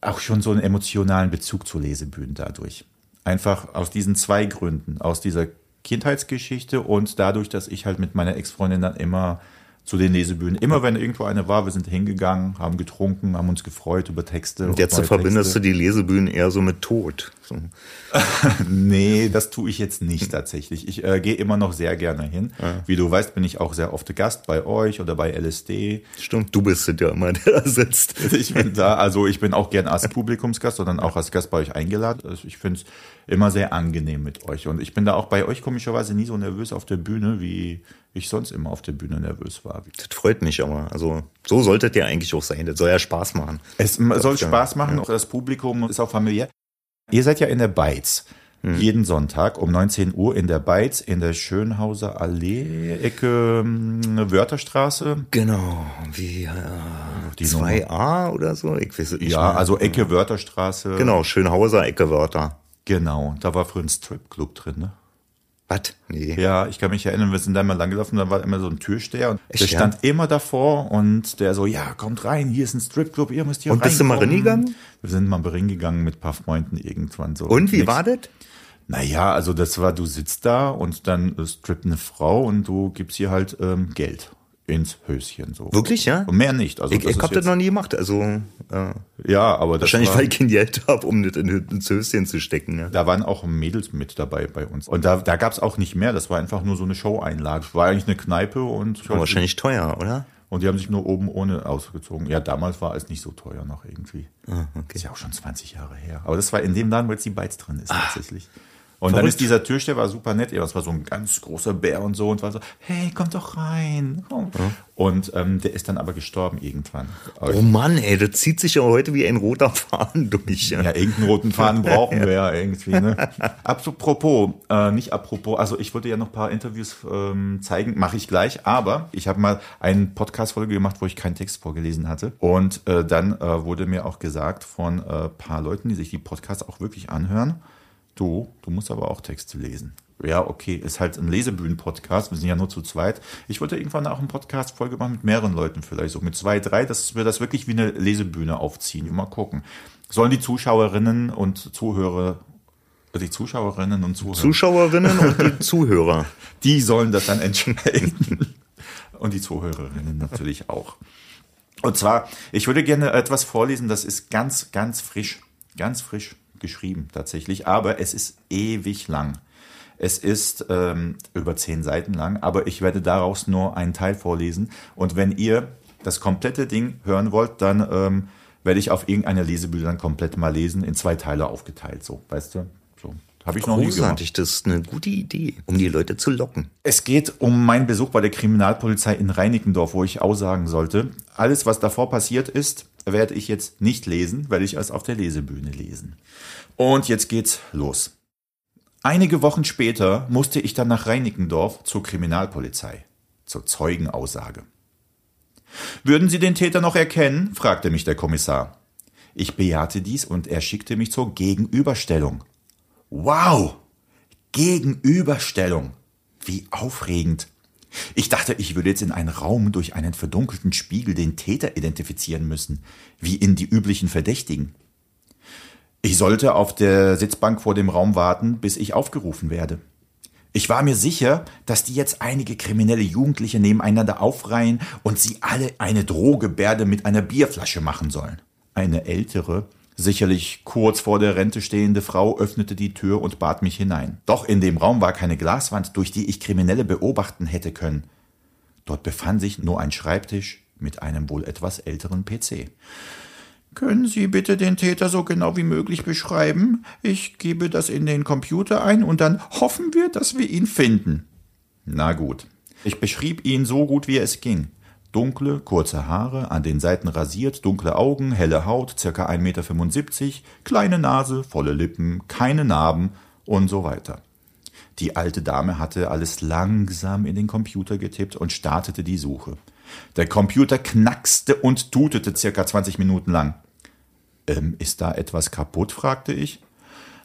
auch schon so einen emotionalen Bezug zu Lesebühnen dadurch. Einfach aus diesen zwei Gründen. Aus dieser Kindheitsgeschichte und dadurch, dass ich halt mit meiner Ex-Freundin dann immer zu den Lesebühnen, immer wenn irgendwo eine war, wir sind hingegangen, haben getrunken, haben uns gefreut über Texte. Und jetzt verbindest du die Lesebühnen eher so mit Tod. So. Nee, das tue ich jetzt nicht tatsächlich. Ich gehe immer noch sehr gerne hin. Ja. Wie du weißt, bin ich auch sehr oft Gast bei euch oder bei LSD. Stimmt, du bist ja immer, der da sitzt. Ich bin da, also ich bin auch gern als Publikumsgast, sondern auch als Gast bei euch eingeladen. Also ich finde es immer sehr angenehm mit euch. Und ich bin da auch bei euch komischerweise nie so nervös auf der Bühne, wie ich sonst immer auf der Bühne nervös war. Das freut mich aber. Also so solltet ihr eigentlich auch sein. Das soll ja Spaß machen. Es soll Spaß machen. Ja. Auch das Publikum ist auch familiär. Ihr seid ja in der Bytes. Jeden Sonntag um 19 Uhr in der Bytes, in der Schönhauser Allee, Ecke Wörterstraße. Genau, wie 2a oder so. Ich weiß nicht mehr. Also Ecke Wörterstraße. Genau, Schönhauser, Ecke Wörter. Genau, da war früher ein Stripclub drin, ne? Was? Nee. Ja, ich kann mich erinnern, wir sind da mal langgelaufen, da war immer so ein Türsteher und der stand immer davor und der so, ja, kommt rein, hier ist ein Stripclub, ihr müsst hier rein. Und bist du mal reingegangen? Wir sind mal reingegangen mit ein paar Freunden irgendwann so. Und wie war das? Naja, also das war, du sitzt da und dann strippt eine Frau und du gibst ihr halt Geld ins Höschen so. Wirklich, ja? Und mehr nicht. Also ich habe das noch nie gemacht. Also ja, aber wahrscheinlich, weil ich kein Geld habe, um das ins Höschen zu stecken. Ja. Da waren auch Mädels mit dabei bei uns. Und da gab es auch nicht mehr. Das war einfach nur so eine Show-Einlage. War eigentlich eine Kneipe und wahrscheinlich teuer, oder? Und die haben sich nur oben ohne ausgezogen. Ja, damals war es nicht so teuer noch irgendwie. Ah, okay. Ist ja auch schon 20 Jahre her. Aber das war in dem Laden, wo jetzt die Bytes drin ist tatsächlich. Und verrückt. Dann ist dieser Türsteher, war super nett, das war so ein ganz großer Bär und so und war so, hey, komm doch rein. Komm. Ja. Und der ist dann aber gestorben irgendwann. Oh Mann, ey, das zieht sich ja heute wie ein roter Faden durch. Ja, irgendeinen roten Faden brauchen wir ja irgendwie. Ne? Also ich wollte ja noch ein paar Interviews zeigen, mache ich gleich, aber ich habe mal eine Podcast-Folge gemacht, wo ich keinen Text vorgelesen hatte. Und dann wurde mir auch gesagt von ein paar Leuten, die sich die Podcasts auch wirklich anhören, Du musst aber auch Texte lesen. Ja, okay, ist halt ein Lesebühnen-Podcast, wir sind ja nur zu zweit. Ich wollte irgendwann auch einen Podcast-Folge machen mit mehreren Leuten vielleicht, so mit 2, 3, dass wir das wirklich wie eine Lesebühne aufziehen. Mal gucken. Sollen die Zuschauerinnen und Zuhörer, die sollen das dann entscheiden. Und die Zuhörerinnen natürlich auch. Und zwar, ich würde gerne etwas vorlesen, das ist ganz, ganz frisch. Ganz frisch geschrieben tatsächlich, aber es ist ewig lang. Es ist über 10 Seiten lang, aber ich werde daraus nur einen Teil vorlesen. Und wenn ihr das komplette Ding hören wollt, dann werde ich auf irgendeiner Lesebühne dann komplett mal lesen, in 2 Teile aufgeteilt. So, weißt du? So. Habe ich noch nie gemacht. Großartig, das ist eine gute Idee, um die Leute zu locken. Es geht um meinen Besuch bei der Kriminalpolizei in Reinickendorf, wo ich aussagen sollte. Alles, was davor passiert ist, werde ich jetzt nicht lesen, werde ich erst auf der Lesebühne lesen. Und jetzt geht's los. Einige Wochen später musste ich dann nach Reinickendorf zur Kriminalpolizei, zur Zeugenaussage. »Würden Sie den Täter noch erkennen?« fragte mich der Kommissar. Ich bejahte dies und er schickte mich zur Gegenüberstellung. Wow! Gegenüberstellung! Wie aufregend! Ich dachte, ich würde jetzt in einen Raum durch einen verdunkelten Spiegel den Täter identifizieren müssen, wie in die üblichen Verdächtigen. Ich sollte auf der Sitzbank vor dem Raum warten, bis ich aufgerufen werde. Ich war mir sicher, dass die jetzt einige kriminelle Jugendliche nebeneinander aufreihen und sie alle eine Drohgebärde mit einer Bierflasche machen sollen. Eine ältere, sicherlich kurz vor der Rente stehende Frau öffnete die Tür und bat mich hinein. Doch in dem Raum war keine Glaswand, durch die ich Kriminelle beobachten hätte können. Dort befand sich nur ein Schreibtisch mit einem wohl etwas älteren PC. »Können Sie bitte den Täter so genau wie möglich beschreiben? Ich gebe das in den Computer ein und dann hoffen wir, dass wir ihn finden.« Na gut, ich beschrieb ihn so gut, wie es ging. Dunkle, kurze Haare, an den Seiten rasiert, dunkle Augen, helle Haut, ca. 1,75 Meter, kleine Nase, volle Lippen, keine Narben und so weiter. Die alte Dame hatte alles langsam in den Computer getippt und startete die Suche. Der Computer knackste und tutete ca. 20 Minuten lang. Ist da etwas kaputt?« fragte ich.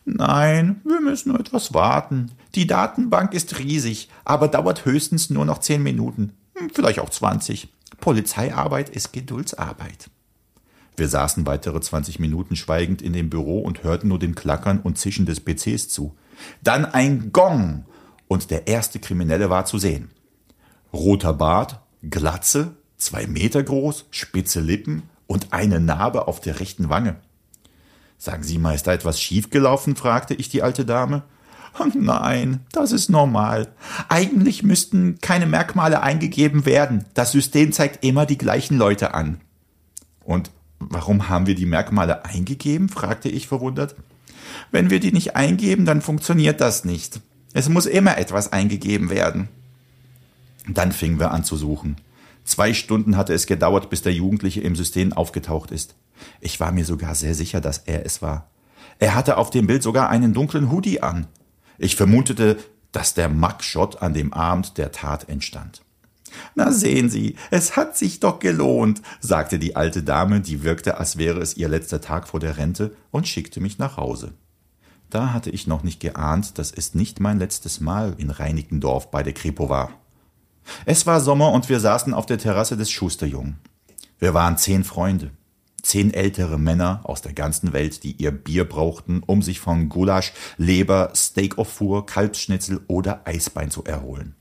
»Nein, wir müssen nur etwas warten. Die Datenbank ist riesig, aber dauert höchstens nur noch 10 Minuten. Vielleicht auch 20. Polizeiarbeit ist Geduldsarbeit.« Wir saßen weitere 20 Minuten schweigend in dem Büro und hörten nur dem Klackern und Zischen des PCs zu. Dann ein Gong und der erste Kriminelle war zu sehen. Roter Bart, Glatze, 2 Meter groß, spitze Lippen und eine Narbe auf der rechten Wange. »Sagen Sie mal, ist da etwas schiefgelaufen?« fragte ich die alte Dame. »Nein, das ist normal. Eigentlich müssten keine Merkmale eingegeben werden. Das System zeigt immer die gleichen Leute an.« »Und warum haben wir die Merkmale eingegeben?« fragte ich verwundert. »Wenn wir die nicht eingeben, dann funktioniert das nicht. Es muss immer etwas eingegeben werden.« Dann fingen wir an zu suchen. 2 Stunden hatte es gedauert, bis der Jugendliche im System aufgetaucht ist. Ich war mir sogar sehr sicher, dass er es war. Er hatte auf dem Bild sogar einen dunklen Hoodie an. Ich vermutete, dass der Mugshot an dem Abend der Tat entstand. »Na sehen Sie, es hat sich doch gelohnt«, sagte die alte Dame, die wirkte, als wäre es ihr letzter Tag vor der Rente, und schickte mich nach Hause. Da hatte ich noch nicht geahnt, dass es nicht mein letztes Mal in Reinickendorf bei der Kripo war. Es war Sommer und wir saßen auf der Terrasse des Schusterjungen. Wir waren 10 Freunde. 10 ältere Männer aus der ganzen Welt, die ihr Bier brauchten, um sich von Gulasch, Leber, Steak au Four, Kalbsschnitzel oder Eisbein zu erholen.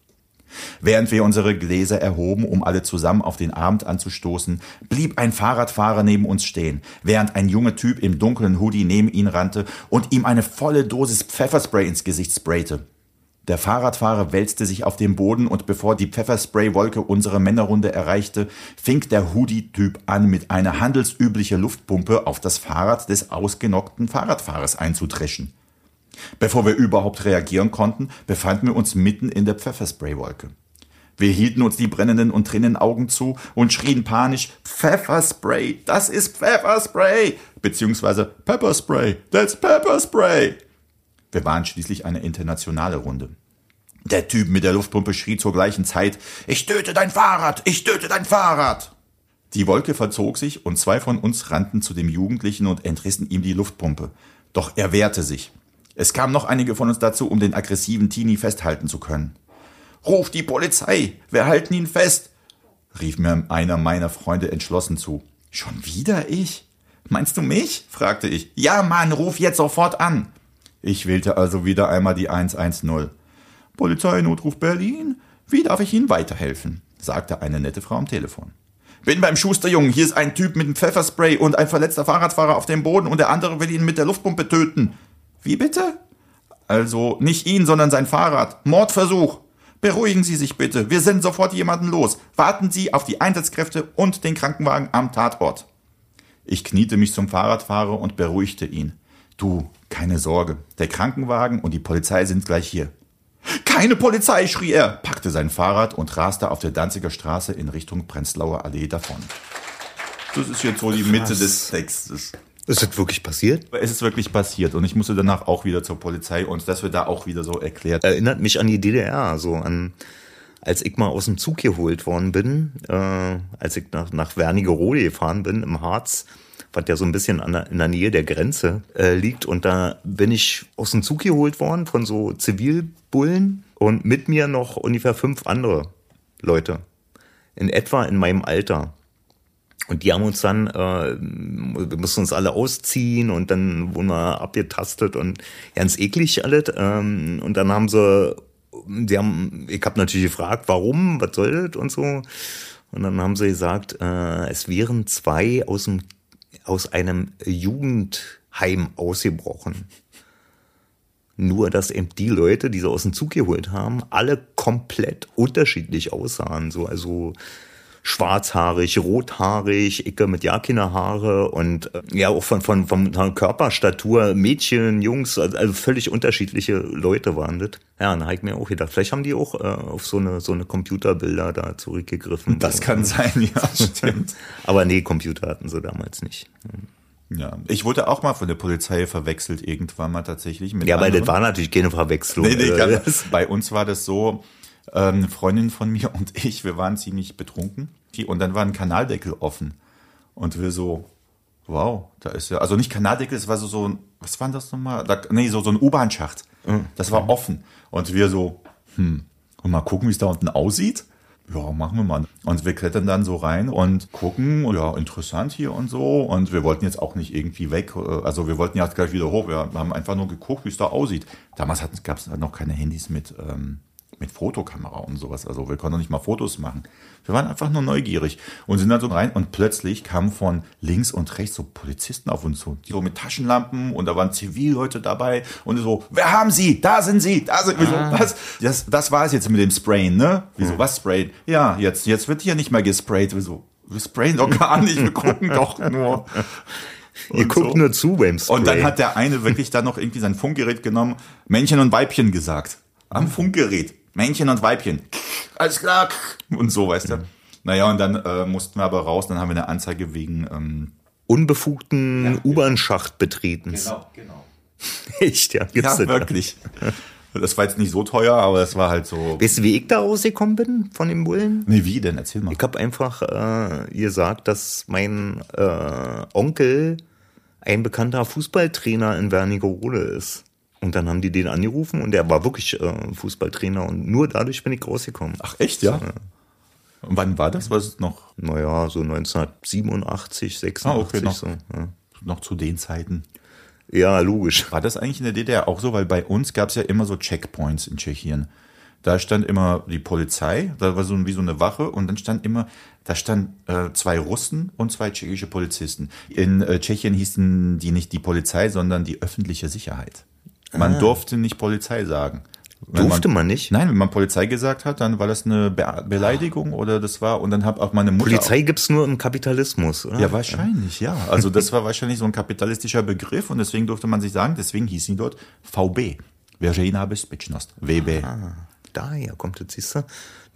Während wir unsere Gläser erhoben, um alle zusammen auf den Abend anzustoßen, blieb ein Fahrradfahrer neben uns stehen, während ein junger Typ im dunklen Hoodie neben ihn rannte und ihm eine volle Dosis Pfefferspray ins Gesicht sprayte. Der Fahrradfahrer wälzte sich auf dem Boden und bevor die Pfefferspray-Wolke unsere Männerrunde erreichte, fing der Hoodie-Typ an, mit einer handelsüblichen Luftpumpe auf das Fahrrad des ausgenockten Fahrradfahrers einzudreschen. Bevor wir überhaupt reagieren konnten, befanden wir uns mitten in der Pfefferspray-Wolke. Wir hielten uns die brennenden und tränenden Augen zu und schrien panisch: »Pfefferspray, das ist Pfefferspray!« beziehungsweise »Pepperspray, that's Pepperspray!« Wir waren schließlich eine internationale Runde. Der Typ mit der Luftpumpe schrie zur gleichen Zeit: »Ich töte dein Fahrrad! Ich töte dein Fahrrad!« Die Wolke verzog sich und 2 von uns rannten zu dem Jugendlichen und entrissen ihm die Luftpumpe. Doch er wehrte sich. Es kamen noch einige von uns dazu, um den aggressiven Teenie festhalten zu können. »Ruf die Polizei! Wir halten ihn fest!« rief mir einer meiner Freunde entschlossen zu. »Schon wieder ich? Meinst du mich?« fragte ich. »Ja, Mann, ruf jetzt sofort an!« Ich wählte also wieder einmal die 110. »Polizeinotruf Berlin, wie darf ich Ihnen weiterhelfen?«, sagte eine nette Frau am Telefon. »Bin beim Schusterjungen, hier ist ein Typ mit einem Pfefferspray und ein verletzter Fahrradfahrer auf dem Boden und der andere will ihn mit der Luftpumpe töten.« »Wie bitte?« »Also nicht ihn, sondern sein Fahrrad. Mordversuch. Beruhigen Sie sich bitte, wir senden sofort jemanden los. Warten Sie auf die Einsatzkräfte und den Krankenwagen am Tatort.« Ich kniete mich zum Fahrradfahrer und beruhigte ihn. »Du, keine Sorge, der Krankenwagen und die Polizei sind gleich hier.« »Keine Polizei«, schrie er, packte sein Fahrrad und raste auf der Danziger Straße in Richtung Prenzlauer Allee davon. Das ist jetzt so die Mitte des Textes. Ist das wirklich passiert? Es ist wirklich passiert und ich musste danach auch wieder zur Polizei und das wird da auch wieder so erklärt. Erinnert mich an die DDR, so an, als ich mal aus dem Zug geholt worden bin, als ich nach Wernigerode gefahren bin im Harz, was ja so ein bisschen in der Nähe der Grenze liegt. Und da bin ich aus dem Zug geholt worden von so Zivilbullen und mit mir noch ungefähr 5 andere Leute, in etwa in meinem Alter. Und die haben uns dann, wir mussten uns alle ausziehen und dann wurden wir abgetastet und ganz eklig alles. Und dann haben ich habe natürlich gefragt, warum, was soll das und so. Und dann haben sie gesagt, es wären 2 aus einem Jugendheim ausgebrochen. Nur, dass eben die Leute, die sie aus dem Zug geholt haben, alle komplett unterschiedlich aussahen. So, also schwarzhaarig, rothaarig, Icke mit ja keine Haare und ja auch von Körperstatur, Mädchen, Jungs, also völlig unterschiedliche Leute waren das. Ja, da habe ich mir auch gedacht, vielleicht haben die auch auf so eine Computerbilder da zurückgegriffen. Das kann sein, ja, stimmt. Aber nee, Computer hatten sie damals nicht. Ja, ich wurde auch mal von der Polizei verwechselt irgendwann mal tatsächlich. Mit ja, weil das war natürlich keine Verwechslung. Nee, bei uns war das so, eine Freundin von mir und ich, wir waren ziemlich betrunken und dann war ein Kanaldeckel offen und wir so, wow, da ist ja, also nicht Kanaldeckel, es war so ein, was war das nochmal? So ein U-Bahn-Schacht, das war offen und wir so, und mal gucken, wie es da unten aussieht. Ja, machen wir mal. Und wir klettern dann so rein und gucken, ja, interessant hier und so. Und wir wollten jetzt auch nicht irgendwie weg. Also wir wollten ja gleich wieder hoch. Wir haben einfach nur geguckt, wie es da aussieht. Damals gab es noch keine Handys mit Fotokamera und sowas. Also wir konnten noch nicht mal Fotos machen. Wir waren einfach nur neugierig und sind dann so rein. Und plötzlich kamen von links und rechts so Polizisten auf uns zu. Die so mit Taschenlampen und da waren Zivilleute dabei. Und so, wer haben Sie? Da sind Sie! Da sind wir so, was? Das war es jetzt mit dem Sprayen, ne? Wieso, was sprayen? Ja, jetzt wird hier nicht mehr gesprayt. Wieso? Wir sprayen doch gar nicht, wir gucken doch nur. Ihr guckt so nur zu beim Spray. Und dann hat der eine wirklich dann noch irgendwie sein Funkgerät genommen, Männchen und Weibchen gesagt. Am Funkgerät. Männchen und Weibchen. Alles klar. Und so, weißt du. Naja, und dann mussten wir aber raus. Dann haben wir eine Anzeige wegen unbefugten U-Bahn-Schacht betretens. Genau. Echt, ja. Gibt's ja, wirklich. Das war jetzt nicht so teuer, aber das war halt so. Weißt du, wie ich da rausgekommen bin von dem Bullen? Nee, wie denn? Erzähl mal. Ich habe einfach gesagt, dass mein Onkel ein bekannter Fußballtrainer in Wernigerode ist. Und dann haben die den angerufen und er war wirklich Fußballtrainer und nur dadurch bin ich rausgekommen. Ach echt, ja? Und wann war das? Was noch? Naja, so 1987, 86. Ah, okay, noch, so, ja. Noch zu den Zeiten. Ja, logisch. War das eigentlich in der DDR auch so? Weil bei uns gab es ja immer so Checkpoints in Tschechien. Da stand immer die Polizei, da war so wie so eine Wache und dann stand immer, da standen 2 Russen und 2 tschechische Polizisten. In Tschechien hießen die nicht die Polizei, sondern die öffentliche Sicherheit. Man durfte nicht Polizei sagen. Durfte man nicht? Nein, wenn man Polizei gesagt hat, dann war das eine Beleidigung oder das war, und dann hab auch meine Mutter... Polizei gibt's nur im Kapitalismus, oder? Ja, wahrscheinlich, ja. Also das war wahrscheinlich so ein kapitalistischer Begriff und deswegen durfte man sich sagen, deswegen hieß sie dort VB. Veřejná bezpečnost. WB. Ah, daher kommt das, siehst du?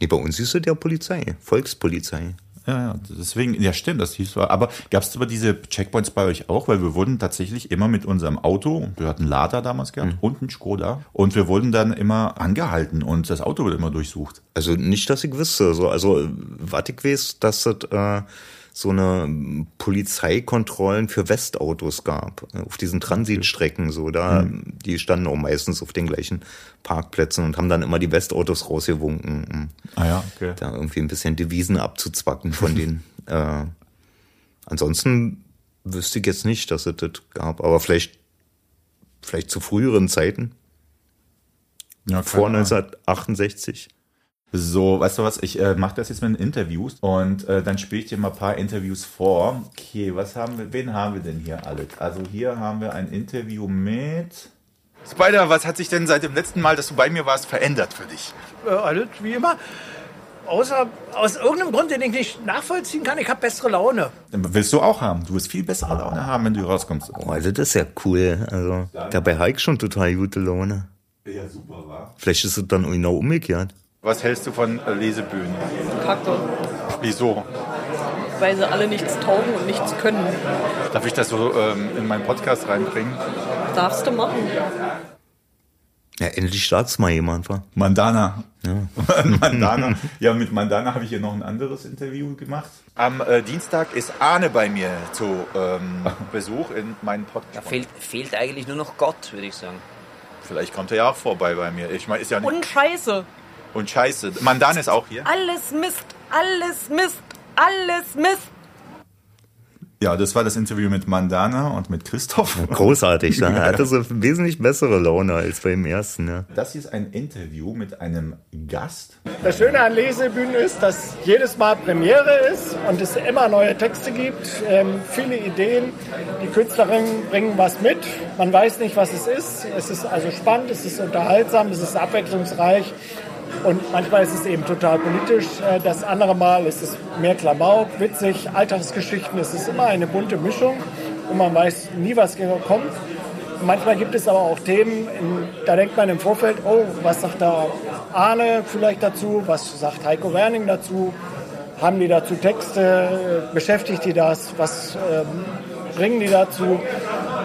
Nee, bei uns ist es ja Polizei, Volkspolizei. Ja, deswegen, ja stimmt, das hieß war. Aber gab es aber diese Checkpoints bei euch auch? Weil wir wurden tatsächlich immer mit unserem Auto, wir hatten Lada damals gehabt und einen Skoda und wir wurden dann immer angehalten und das Auto wurde immer durchsucht. Also nicht, dass ich wüsste. Also was ich weiß, dass das so eine Polizeikontrollen für Westautos gab, auf diesen Transitstrecken so. Da die standen auch meistens auf den gleichen Parkplätzen und haben dann immer die Westautos rausgewunken. Ah ja, okay. Da irgendwie ein bisschen Devisen abzuzwacken von denen. Ansonsten wüsste ich jetzt nicht, dass es das gab, aber vielleicht zu früheren Zeiten. Ja, vor 1968. So, weißt du was, ich mache das jetzt mit Interviews und dann spiele ich dir mal ein paar Interviews vor. Okay, wen haben wir denn hier alles? Also hier haben wir ein Interview mit... Speider, was hat sich denn seit dem letzten Mal, dass du bei mir warst, verändert für dich? Alles wie immer, außer aus irgendeinem Grund, den ich nicht nachvollziehen kann, ich habe bessere Laune. Willst du auch haben, du wirst viel bessere Laune haben, wenn du rauskommst. Oh, also das ist ja cool, also dabei habe ich schon total gute Laune. Ja, super, wa? Vielleicht ist es dann genau umgekehrt. Was hältst du von Lesebühnen? Kacke. Wieso? weil sie alle nichts taugen und nichts können. Darf ich das so in meinen Podcast reinbringen? Darfst du machen. Ja, endlich start's mal jemand, wa? Mandana. Ja. Mandana. Ja, mit Mandana habe ich hier noch ein anderes Interview gemacht. Am Dienstag ist Ahne bei mir zu Besuch in meinem Podcast. Da fehlt eigentlich nur noch Gott, würde ich sagen. Vielleicht kommt er ja auch vorbei bei mir. Ich meine, ist ja nicht. Und Scheiße. Und Scheiße. Mandana ist auch hier. Alles Mist, alles Mist, alles Mist. Ja, das war das Interview mit Mandana und mit Christoph. Großartig, ne? Er hatte so wesentlich bessere Laune als beim ersten. Ja. Das hier ist ein Interview mit einem Gast. Das Schöne an Lesebühnen ist, dass jedes Mal Premiere ist und es immer neue Texte gibt, viele Ideen. Die Künstlerinnen bringen was mit. Man weiß nicht, was es ist. Es ist also spannend, es ist unterhaltsam, es ist abwechslungsreich. Und manchmal ist es eben total politisch, das andere Mal ist es mehr Klamauk, witzig, Alltagsgeschichten. Es ist immer eine bunte Mischung und man weiß nie, was kommt. Manchmal gibt es aber auch Themen, da denkt man im Vorfeld, oh, was sagt da Ahne vielleicht dazu, was sagt Heiko Werning dazu, haben die dazu Texte, beschäftigt die das, was bringen die dazu?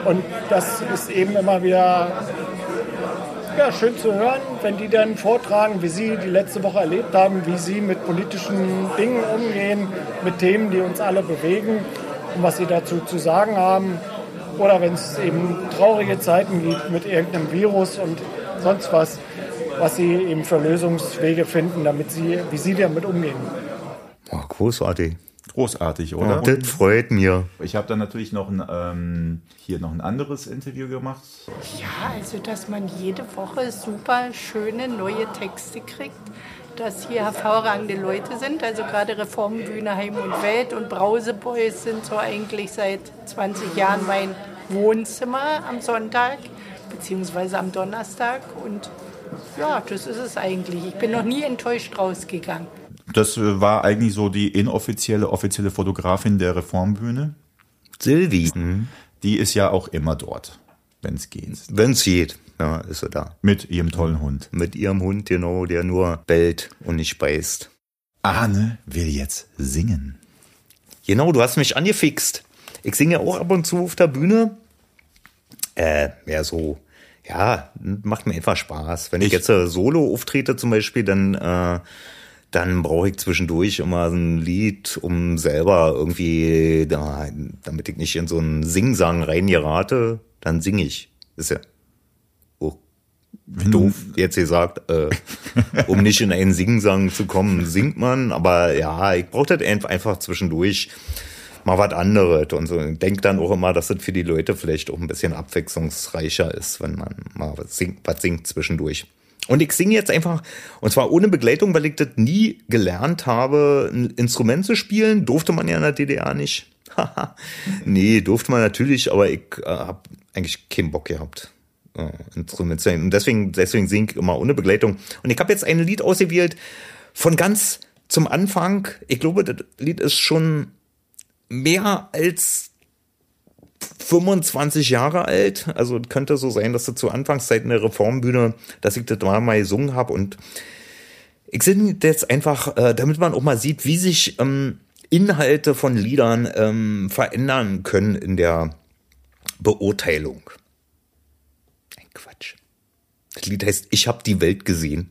Und das ist eben immer wieder... Ja, schön zu hören, wenn die dann vortragen, wie sie die letzte Woche erlebt haben, wie sie mit politischen Dingen umgehen, mit Themen, die uns alle bewegen und was sie dazu zu sagen haben. Oder wenn es eben traurige Zeiten gibt mit irgendeinem Virus und sonst was, was sie eben für Lösungswege finden, wie sie damit umgehen. Oh, großartig. Großartig, oder? Ja, das freut mir. Ich habe dann natürlich noch ein anderes Interview gemacht. Ja, also dass man jede Woche super schöne neue Texte kriegt, dass hier hervorragende Leute sind. Also gerade Reformbühne Heim und Welt und Brauseboys sind so eigentlich seit 20 Jahren mein Wohnzimmer am Sonntag beziehungsweise am Donnerstag. Und ja, das ist es eigentlich. Ich bin noch nie enttäuscht rausgegangen. Das war eigentlich so die offizielle Fotografin der Reformbühne. Silvi. Die ist ja auch immer dort, wenn es geht. Wenn es geht, ja, ist sie da. Mit ihrem tollen Hund. Mit ihrem Hund, genau, der nur bellt und nicht beißt. Ahne will jetzt singen. Genau, du hast mich angefixt. Ich singe auch ab und zu auf der Bühne. Macht mir einfach Spaß. Wenn ich jetzt solo auftrete zum Beispiel, dann brauche ich zwischendurch immer ein Lied, um selber irgendwie, damit ich nicht in so einen Singsang reingerate, dann singe ich. Ist ja doof, jetzt gesagt, um nicht in einen Singsang zu kommen, singt man. Aber ja, ich brauche das einfach zwischendurch mal was anderes. Und so. Ich denke dann auch immer, dass das für die Leute vielleicht auch ein bisschen abwechslungsreicher ist, wenn man mal was singt zwischendurch. Und ich singe jetzt einfach, und zwar ohne Begleitung, weil ich das nie gelernt habe, ein Instrument zu spielen. Durfte man ja in der DDR nicht. Nee, durfte man natürlich, aber ich habe eigentlich keinen Bock gehabt, Instrument zu singen. Und deswegen singe ich immer ohne Begleitung. Und ich habe jetzt ein Lied ausgewählt von ganz zum Anfang. Ich glaube, das Lied ist schon mehr als 25 Jahre alt, also könnte so sein, dass das zu Anfangszeiten der Reformbühne, dass ich das mal gesungen habe, und ich singe jetzt einfach, damit man auch mal sieht, wie sich Inhalte von Liedern verändern können in der Beurteilung. Ein Quatsch. Das Lied heißt Ich hab die Welt gesehen.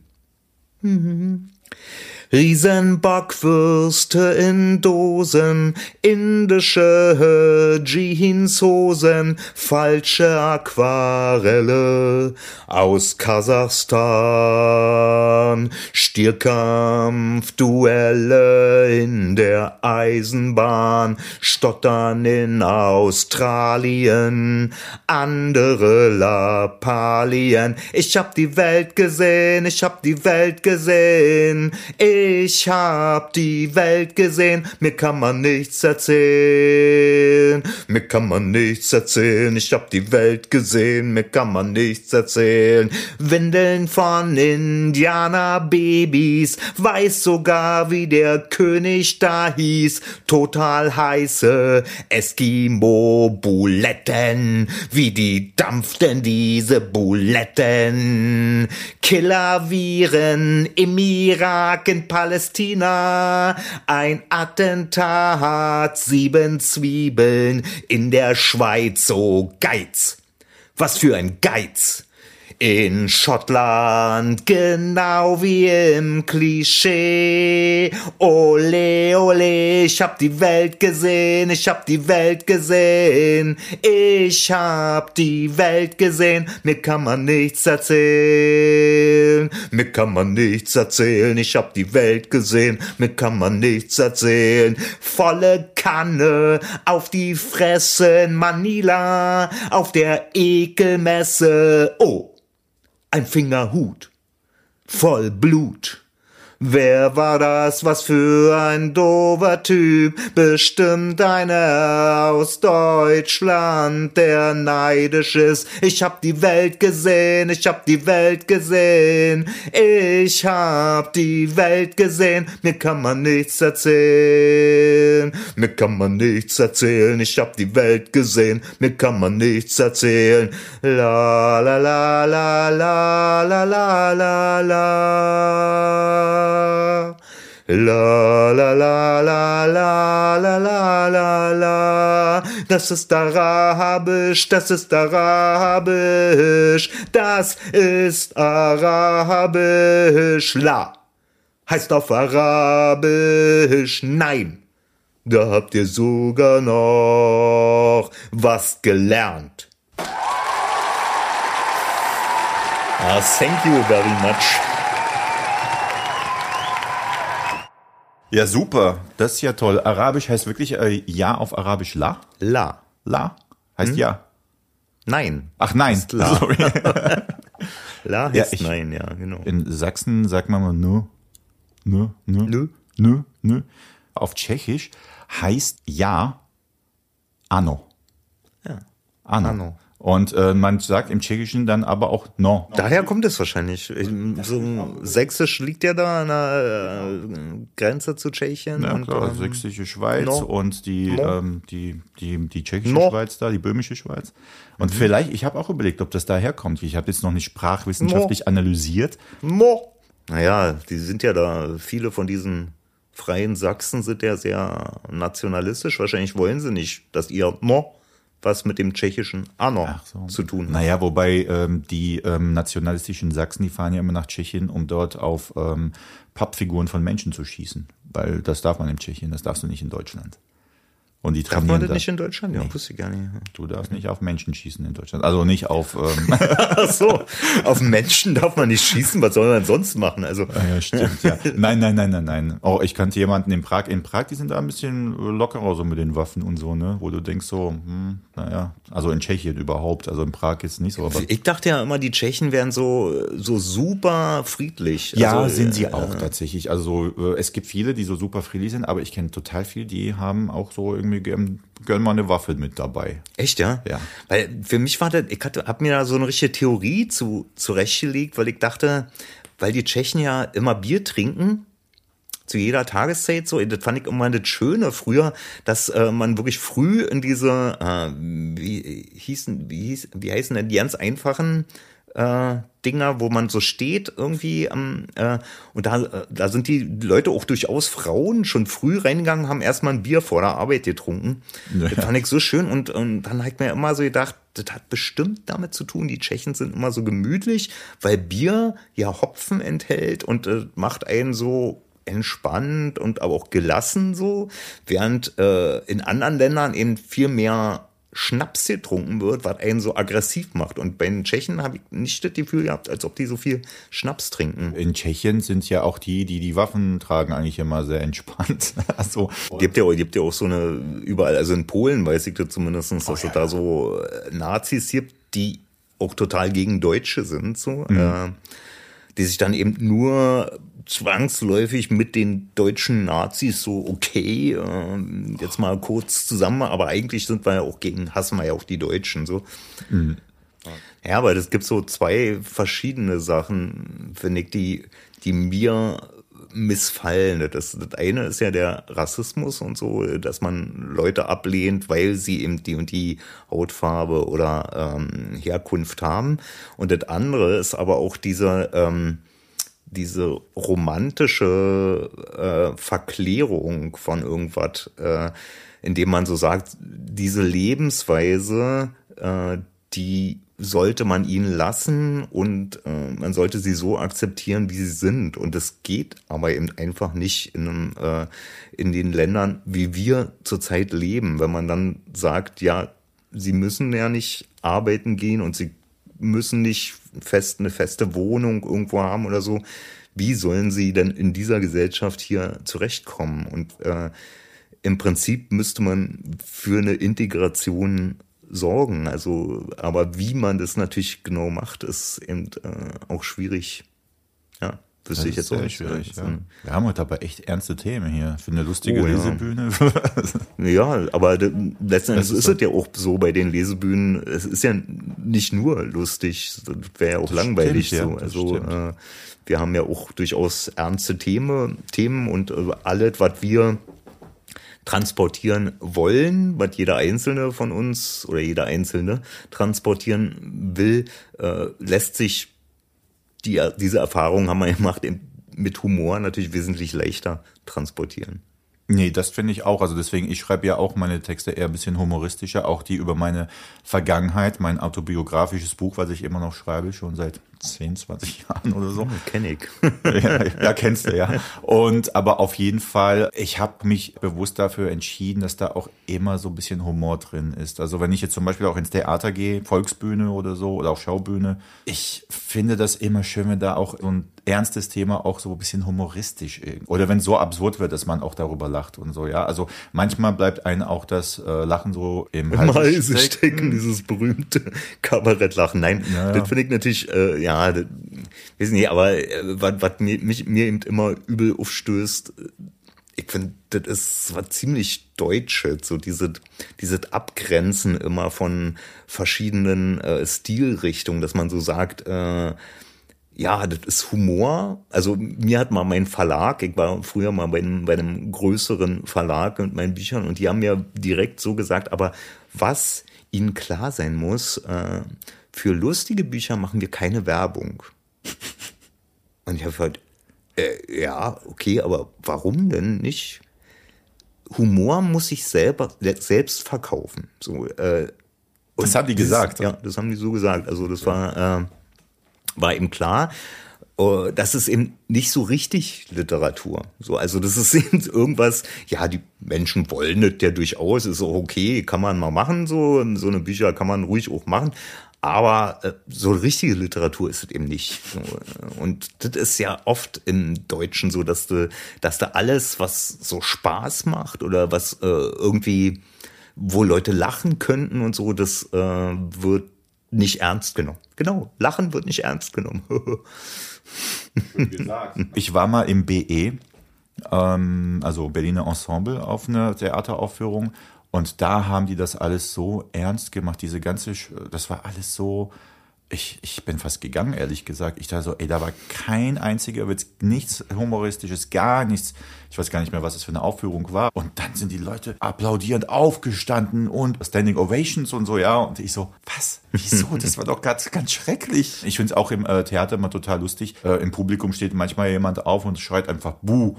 Riesenbockwürste in Dosen, indische Jeanshosen, falsche Aquarelle aus Kasachstan, Stierkampfduelle in der Eisenbahn, Stottern in Australien, andere Lappalien. Ich hab die Welt gesehen, ich hab die Welt gesehen, ich hab die Welt gesehen, mir kann man nichts erzählen, mir kann man nichts erzählen. Ich hab die Welt gesehen, mir kann man nichts erzählen. Windeln von Indianerbabys, weiß sogar, wie der König da hieß. Total heiße Eskimo-Buletten, wie die dampften diese Buletten. Killer-Viren im Irak, in Palästina, ein Attentat, 7 Zwiebeln in der Schweiz, oh Geiz. Was für ein Geiz. In Schottland, genau wie im Klischee. Ole, ole, ich hab die Welt gesehen, ich hab die Welt gesehen. Ich hab die Welt gesehen, mir kann man nichts erzählen. Mir kann man nichts erzählen, ich hab die Welt gesehen, mir kann man nichts erzählen. Volle Kanne auf die Fresse in Manila, auf der Ekelmesse, oh. Ein Fingerhut, voll Blut. Wer war das, was für ein dover Typ? Bestimmt einer aus Deutschland, der neidisch ist. Ich hab die Welt gesehen, ich hab die Welt gesehen. Ich hab die Welt gesehen, mir kann man nichts erzählen. Mir kann man nichts erzählen, ich hab die Welt gesehen, mir kann man nichts erzählen. La la la la la la la la la. La la la la la la la la la, das ist arabisch, das ist arabisch, das ist arabisch. La heißt auf arabisch nein. Da habt ihr sogar noch was gelernt. Thank you very much. Ja, super. Das ist ja toll. Arabisch heißt wirklich Ja auf Arabisch La? La. La heißt Ja. Nein. Ach, nein. Ist La. Sorry. La heißt ja, Nein, ja, genau. In Sachsen sagt man mal Nö. Nö, nö. Nö. Nö, nö. Auf Tschechisch heißt Ja Ano. Ja. Ano. Ano. Und man sagt im Tschechischen dann aber auch No. Daher kommt es wahrscheinlich. So Sächsisch liegt ja da an der Grenze zu Tschechien. Ja, und klar, sächsische Schweiz no. Und die tschechische no. Schweiz da, die böhmische Schweiz. Und vielleicht, ich habe auch überlegt, ob das daher kommt. Ich habe jetzt noch nicht sprachwissenschaftlich no. analysiert. No. Naja, die sind ja da, viele von diesen freien Sachsen sind ja sehr nationalistisch. Wahrscheinlich wollen sie nicht, dass ihr No. was mit dem tschechischen Ano so. Zu tun hat. Naja, wobei die nationalistischen Sachsen, die fahren ja immer nach Tschechien, um dort auf Pappfiguren von Menschen zu schießen. Weil das darf man in Tschechien, das darfst du nicht in Deutschland. Und die trainieren. Darf man das nicht in Deutschland? Ja, nee. Wusste ich gar nicht. Du darfst nicht auf Menschen schießen in Deutschland. Also nicht auf... Ach so, auf Menschen darf man nicht schießen, was soll man sonst machen? Also. Ja, stimmt, ja. Nein. Oh, ich kannte jemanden in Prag, die sind da ein bisschen lockerer so mit den Waffen und so, ne? Wo du denkst so, naja, also in Tschechien überhaupt, also in Prag ist nicht so. Aber ich dachte ja immer, die Tschechen wären so super friedlich. Ja, also, sind sie auch tatsächlich. Also es gibt viele, die so super friedlich sind, aber ich kenne total viele, die haben auch so irgendwie gönn mal eine Waffe mit dabei. Echt, ja? Ja. Weil für mich war das, ich hab mir da so eine richtige Theorie zurechtgelegt, weil ich dachte, weil die Tschechen ja immer Bier trinken, zu jeder Tageszeit so, das fand ich immer das Schöne früher, dass man wirklich früh in diese, wie heißen denn die ganz einfachen Dinger, wo man so steht irgendwie und da sind die Leute auch durchaus Frauen schon früh reingegangen, haben erstmal ein Bier vor der Arbeit getrunken. Ja. Das fand ich so schön und dann hat mir immer so gedacht, das hat bestimmt damit zu tun, die Tschechen sind immer so gemütlich, weil Bier ja Hopfen enthält und macht einen so entspannt und aber auch gelassen so, während in anderen Ländern eben viel mehr Schnaps getrunken wird, was einen so aggressiv macht. Und bei den Tschechen habe ich nicht das Gefühl gehabt, als ob die so viel Schnaps trinken. In Tschechien sind ja auch die Waffen tragen, eigentlich immer sehr entspannt. Also, die habt ja auch so eine, überall, also in Polen weiß ich das zumindest, dass es da so Nazis gibt, die auch total gegen Deutsche sind, so, die sich dann eben nur zwangsläufig mit den deutschen Nazis so, okay, jetzt mal kurz zusammen, aber eigentlich sind wir ja auch hassen wir ja auch die Deutschen, so. Mhm. Ja, aber das gibt so zwei verschiedene Sachen, finde ich, die mir missfallen. Das eine ist ja der Rassismus und so, dass man Leute ablehnt, weil sie eben die und die Hautfarbe oder Herkunft haben. Und das andere ist aber auch diese diese romantische Verklärung von irgendwas, indem man so sagt, diese Lebensweise, die sollte man ihnen lassen und man sollte sie so akzeptieren, wie sie sind. Und das geht aber eben einfach nicht in den Ländern, wie wir zurzeit leben. Wenn man dann sagt, ja, sie müssen ja nicht arbeiten gehen und sie müssen nicht eine feste Wohnung irgendwo haben oder so. Wie sollen sie denn in dieser Gesellschaft hier zurechtkommen? Und im Prinzip müsste man für eine Integration sorgen. Also, aber wie man das natürlich genau macht, ist eben auch schwierig. Ja, wüsste ich jetzt auch nicht. Schwierig, ja. Wir haben heute aber echt ernste Themen hier für eine lustige Lesebühne. Ja, aber letzten Endes ist es ja auch so bei den Lesebühnen. Es ist ja nicht nur lustig, das wäre ja auch langweilig. Stimmt, so. Ja, also wir haben ja auch durchaus ernste Themen und alles, was wir transportieren wollen, was jeder Einzelne von uns oder jeder Einzelne transportieren will, lässt sich diese Erfahrung, haben wir gemacht, mit Humor natürlich wesentlich leichter transportieren. Nee, das finde ich auch. Also deswegen, ich schreibe ja auch meine Texte eher ein bisschen humoristischer, auch die über meine Vergangenheit, mein autobiografisches Buch, was ich immer noch schreibe, schon seit 10, 20 Jahren oder so. Kenn ich. Ja, kennst du, ja. Und aber auf jeden Fall, ich habe mich bewusst dafür entschieden, dass da auch immer so ein bisschen Humor drin ist. Also wenn ich jetzt zum Beispiel auch ins Theater gehe, Volksbühne oder so oder auch Schaubühne, ich finde das immer schön, wenn da auch so ein ernstes Thema auch so ein bisschen humoristisch irgendwie. Oder wenn es so absurd wird, dass man auch darüber lacht und so, ja. Also manchmal bleibt einem auch das Lachen so im Halse stecken, dieses berühmte Kabarettlachen. Nein, ja. Das finde ich natürlich, ja, das, weiß nicht, aber was mir eben immer übel aufstößt, ich finde, das ist was ziemlich Deutsches, so dieses Abgrenzen immer von verschiedenen Stilrichtungen, dass man so sagt, ja, das ist Humor. Also mir hat mal mein Verlag, ich war früher mal bei einem größeren Verlag mit meinen Büchern und die haben mir direkt so gesagt, aber was ihnen klar sein muss, für lustige Bücher machen wir keine Werbung. Und ich habe halt, ja, okay, aber warum denn nicht? Humor muss sich selbst verkaufen. So, das haben die gesagt. Ja, das haben die so gesagt. Also das war eben klar, das ist eben nicht so richtig Literatur. So, also das ist eben irgendwas, ja, die Menschen wollen das ja durchaus, ist auch okay, kann man mal machen, so eine Bücher kann man ruhig auch machen, aber so richtige Literatur ist es eben nicht. So, und das ist ja oft im Deutschen so, dass du alles, was so Spaß macht oder was irgendwie, wo Leute lachen könnten und so, das wird nicht ernst genommen. Genau, Lachen wird nicht ernst genommen. Ich war mal im BE, also Berliner Ensemble, auf einer Theateraufführung und da haben die das alles so ernst gemacht, diese ganze, das war alles so, ich bin fast gegangen, ehrlich gesagt. Ich dachte so, ey, da war kein einziger Witz, nichts Humoristisches, gar nichts. Ich weiß gar nicht mehr, was es für eine Aufführung war. Und dann sind die Leute applaudierend aufgestanden und Standing Ovations und so, ja. Und ich so, was? Wieso? Das war doch ganz, ganz schrecklich. Ich finde es auch im Theater immer total lustig. Im Publikum steht manchmal jemand auf und schreit einfach Buh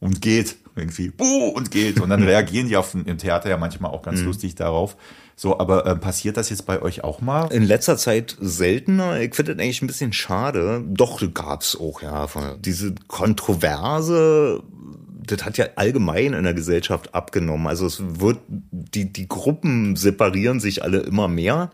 und geht. Irgendwie Buh und geht. Und dann reagieren die im Theater ja manchmal auch ganz lustig darauf. So, aber passiert das jetzt bei euch auch mal? In letzter Zeit seltener. Ich finde das eigentlich ein bisschen schade. Doch, gab's auch, ja. Diese Kontroverse, das hat ja allgemein in der Gesellschaft abgenommen. Also es wird, die Gruppen separieren sich alle immer mehr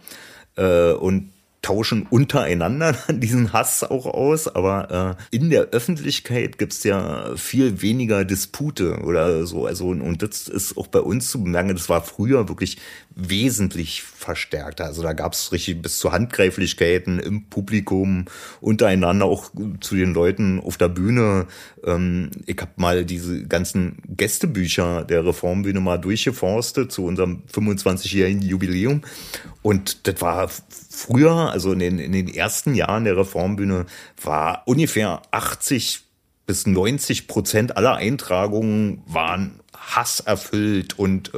und tauschen untereinander diesen Hass auch aus, aber in der Öffentlichkeit gibt's ja viel weniger Dispute oder so. Also und das ist auch bei uns zu bemerken, das war früher wirklich wesentlich verstärkter. Also da gab's richtig bis zu Handgreiflichkeiten im Publikum, untereinander auch zu den Leuten auf der Bühne. Ich habe mal diese ganzen Gästebücher der Reformbühne mal durchgeforstet zu unserem 25-jährigen Jubiläum und das war früher, also in den ersten Jahren der Reformbühne, war ungefähr 80 bis 90% aller Eintragungen waren Hass erfüllt und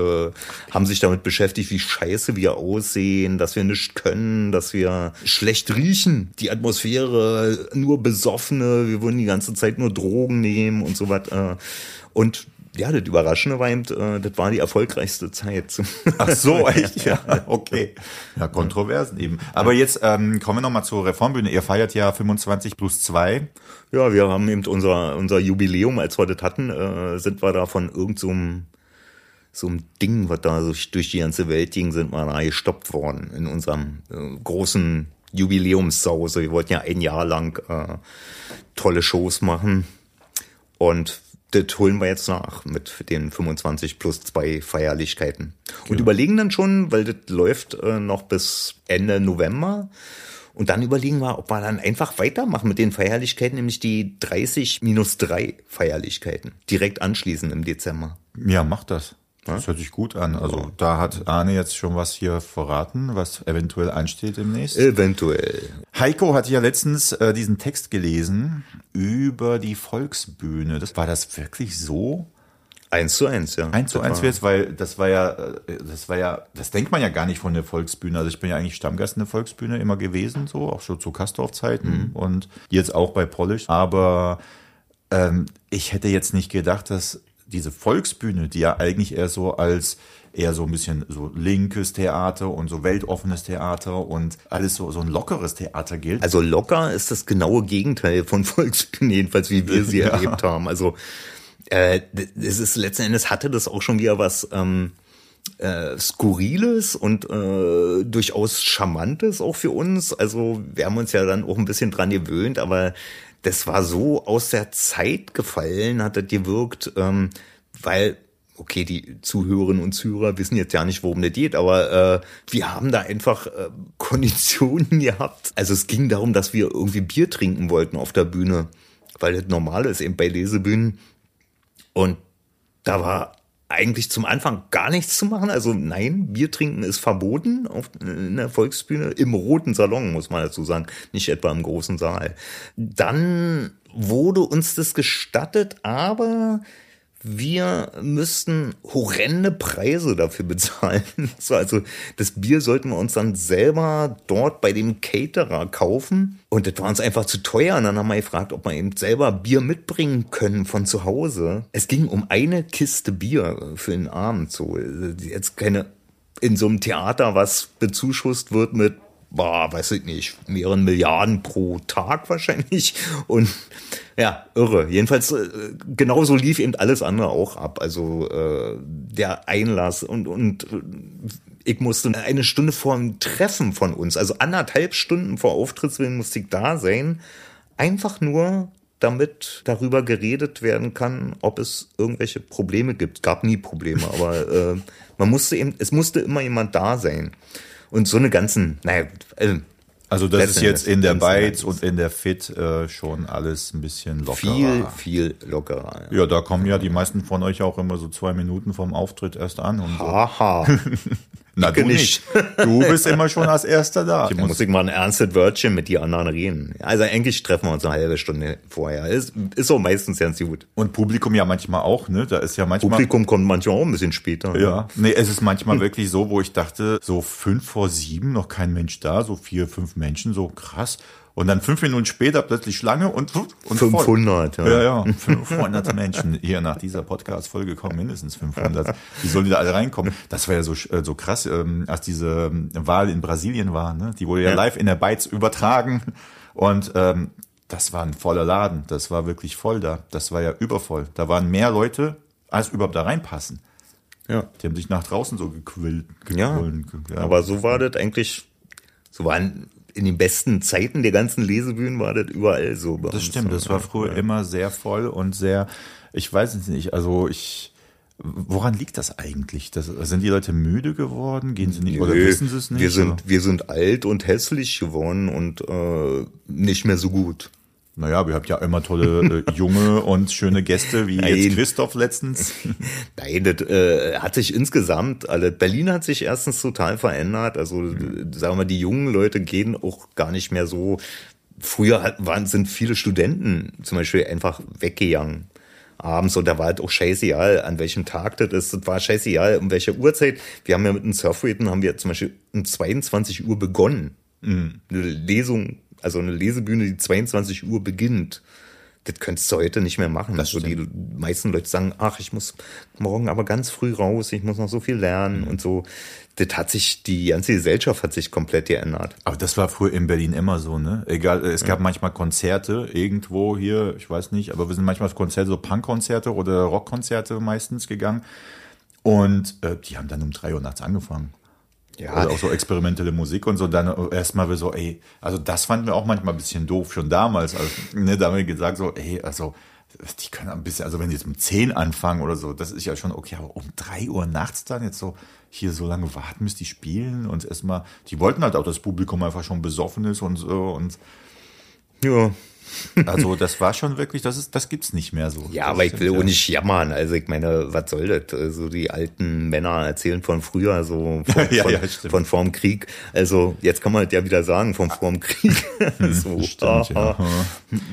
haben sich damit beschäftigt, wie scheiße wir aussehen, dass wir nichts können, dass wir schlecht riechen, die Atmosphäre, nur Besoffene, wir wollen die ganze Zeit nur Drogen nehmen und so was. Und ja, das Überraschende war eben, das war die erfolgreichste Zeit. Ach so, echt? Ja, okay. Ja, Kontroversen eben. Aber jetzt kommen wir nochmal zur Reformbühne. Ihr feiert ja 25+2. Ja, wir haben eben unser Jubiläum, als wir das hatten, sind wir da von irgendeinem so einem Ding, was da so durch die ganze Welt ging, sind wir da gestoppt worden in unserem großen Jubiläumssause. Wir wollten ja ein Jahr lang tolle Shows machen und das holen wir jetzt nach mit den 25+2 Feierlichkeiten. Und genau, überlegen dann schon, weil das läuft noch bis Ende November. Und dann überlegen wir, ob wir dann einfach weitermachen mit den Feierlichkeiten, nämlich die 30-3 Feierlichkeiten. Direkt anschließend im Dezember. Ja, macht das. Das hört sich gut an. Also da hat Ahne jetzt schon was hier verraten, was eventuell ansteht demnächst. Eventuell. Heiko hat ja letztens diesen Text gelesen über die Volksbühne. Das, war das wirklich so? 1:1, ja. 1:1 jetzt, weil das war ja, das denkt man ja gar nicht von der Volksbühne. Also ich bin ja eigentlich Stammgast in der Volksbühne immer gewesen, so auch schon zu Kastorf-Zeiten und jetzt auch bei Polish. Aber ich hätte jetzt nicht gedacht, dass diese Volksbühne, die ja eigentlich eher so ein bisschen so linkes Theater und so weltoffenes Theater und alles so ein lockeres Theater gilt. Also locker ist das genaue Gegenteil von Volksbühne, jedenfalls wie wir sie erlebt haben. Also es ist letzten Endes hatte das auch schon wieder was Skurriles und durchaus Charmantes auch für uns. Also wir haben uns ja dann auch ein bisschen dran gewöhnt, aber das war so aus der Zeit gefallen, hat das gewirkt, weil, okay, die Zuhörerinnen und Zuhörer wissen jetzt ja nicht, worum das geht, aber wir haben da einfach Konditionen gehabt. Also es ging darum, dass wir irgendwie Bier trinken wollten auf der Bühne, weil das normal ist eben bei Lesebühnen. Und da war eigentlich zum Anfang gar nichts zu machen. Also nein, Bier trinken ist verboten in der Volksbühne, im roten Salon, muss man dazu sagen, nicht etwa im großen Saal. Dann wurde uns das gestattet, aber wir müssten horrende Preise dafür bezahlen. Also das Bier sollten wir uns dann selber dort bei dem Caterer kaufen. Und das war uns einfach zu teuer. Und dann haben wir gefragt, ob wir eben selber Bier mitbringen können von zu Hause. Es ging um eine Kiste Bier für den Abend. So, jetzt keine in so einem Theater, was bezuschusst wird mit, weiß ich nicht, mehreren Milliarden pro Tag wahrscheinlich. Und ja, irre. Jedenfalls, genauso lief eben alles andere auch ab. Also der Einlass und ich musste eine Stunde vor dem Treffen von uns, also 1,5 Stunden vor Auftrittsbeginn musste ich da sein, einfach nur, damit darüber geredet werden kann, ob es irgendwelche Probleme gibt. Gab nie Probleme, aber es musste immer jemand da sein. Und so eine ganzen, also das ist jetzt in der Bytes und in der Fit schon alles ein bisschen lockerer. Viel lockerer. Ja, da kommen ja die meisten von euch auch immer so 2 Minuten vorm Auftritt erst an. Und so. Haha. Na, du nicht. Du bist immer schon als Erster da. Da muss ich mal ein ernstes Wörtchen mit die anderen reden. Also eigentlich treffen wir uns eine halbe Stunde vorher. Ist auch meistens ganz gut. Und Publikum ja manchmal auch, ne? Da ist ja manchmal Publikum kommt manchmal auch ein bisschen später. Ja. Ne? Nee, es ist manchmal wirklich so, wo ich dachte, so 5 vor 7, noch kein Mensch da, so 4, 5 Menschen, so krass. Und dann 5 Minuten später plötzlich Schlange und 500, voll. Ja, 500 Menschen hier nach dieser Podcast-Folge kommen, mindestens 500. Wie sollen die da alle reinkommen? Das war ja so krass, als diese Wahl in Brasilien war, ne? Die wurde ja live in der Bytes übertragen und das war ein voller Laden, das war wirklich voll da, das war ja übervoll. Da waren mehr Leute, als überhaupt da reinpassen. Ja. Die haben sich nach draußen so gequillt. Aber so war das eigentlich, so waren in den besten Zeiten der ganzen Lesebühnen war das überall so. Das stimmt, das war früher immer sehr voll und sehr, ich weiß es nicht, woran liegt das eigentlich? Sind die Leute müde geworden? Gehen sie nicht oder wissen sie es nicht? Wir sind alt und hässlich geworden und nicht mehr so gut. Naja, wir habt ja immer tolle junge und schöne Gäste, wie jetzt Christoph letztens. Nein, das hat sich insgesamt, Berlin hat sich erstens total verändert. Also sagen wir mal, die jungen Leute gehen auch gar nicht mehr so. Früher sind viele Studenten zum Beispiel einfach weggegangen. abends, und da war halt auch scheißegal, an welchem Tag das ist, das war scheißegal, um welche Uhrzeit. Wir haben ja mit den Surfpoeten, haben wir zum Beispiel um 22 Uhr begonnen. Eine Lesung, also eine Lesebühne, die 22 Uhr beginnt. Das könntest du heute nicht mehr machen. Also die meisten Leute sagen, ach, ich muss morgen aber ganz früh raus, ich muss noch so viel lernen und so. Das hat sich, die ganze Gesellschaft hat sich komplett geändert. Aber das war früher in Berlin immer so, ne? Egal, es gab manchmal Konzerte irgendwo hier, ich weiß nicht, aber wir sind manchmal auf Konzerte, so Punk-Konzerte oder Rock-Konzerte meistens gegangen. Und die haben dann um 3 Uhr nachts angefangen. Ja. Oder auch so experimentelle Musik und so. Dann erstmal wir so, ey, also das fanden wir auch manchmal ein bisschen doof, schon damals. Also, ne, da haben wir gesagt so, ey, also die können ein bisschen, also wenn die jetzt um 10 anfangen oder so, das ist ja schon okay, aber um 3 Uhr nachts dann jetzt so, hier so lange warten, müsst die spielen und erstmal, die wollten halt auch, dass das Publikum einfach schon besoffen ist und so und ja. Also das war schon wirklich, das gibt's nicht mehr so. Ja, das aber ich will auch nicht jammern. Also ich meine, was soll das? Also die alten Männer erzählen von früher, so von vorm Krieg. Also jetzt kann man das ja wieder sagen, von vorm Krieg. So. Stimmt, ja.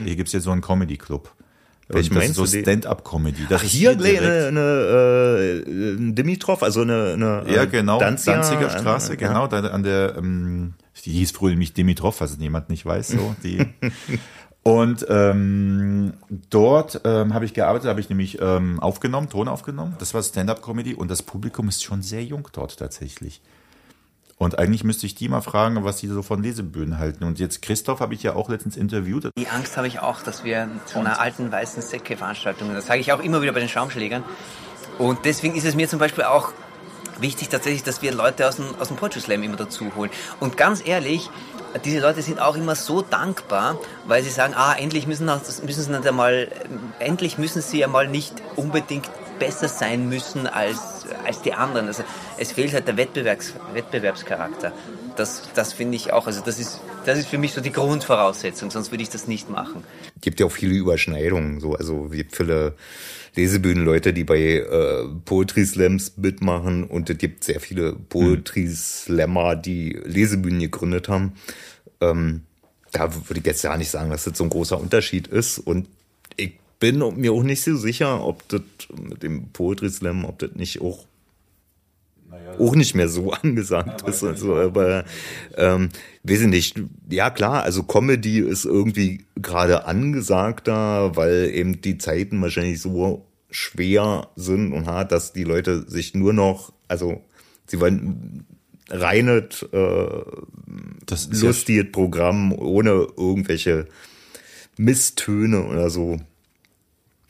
Hier gibt's jetzt so einen Comedy-Club. Ich meine so Stand-up-Comedy. Das ist hier eine Dimitrov, also eine ja, genau, Danziger Straße, genau, da an der die hieß früher nämlich Dimitrov, falls es niemand nicht weiß, so die. Und dort habe ich gearbeitet, habe ich nämlich Ton aufgenommen. Das war Stand-up-Comedy und das Publikum ist schon sehr jung dort tatsächlich. Und eigentlich müsste ich die mal fragen, was die so von Lesebühnen halten. Und jetzt Christoph habe ich ja auch letztens interviewt. Die Angst habe ich auch, dass wir zu einer alten weißen Säcke-Veranstaltung, das sage ich auch immer wieder bei den Schaumschlägern. Und deswegen ist es mir zum Beispiel auch wichtig tatsächlich, dass wir Leute aus dem Poetry Slam immer dazu holen. Und ganz ehrlich, diese Leute sind auch immer so dankbar, weil sie sagen, endlich müssen sie ja mal nicht unbedingt besser sein müssen als die anderen. Also es fehlt halt der Wettbewerbscharakter. Das finde ich auch. Also das ist für mich so die Grundvoraussetzung. Sonst würde ich das nicht machen. Es gibt ja auch viele Überschneidungen. So, also es gibt viele Lesebühnenleute, die bei Poetry Slams mitmachen, und es gibt sehr viele Poetry Slammer, die Lesebühnen gegründet haben. Da würde ich jetzt ja nicht sagen, dass das so ein großer Unterschied ist. Und ich bin mir auch nicht so sicher, ob das mit dem Poetry Slam, ob das nicht auch auch nicht mehr so angesagt ist. Also, aber weiß ich nicht. Ja klar, also Comedy ist irgendwie gerade angesagter, weil eben die Zeiten wahrscheinlich so schwer sind und hart, dass die Leute sich nur noch, also sie wollen reines lustiges Programm ohne irgendwelche Misstöne oder so.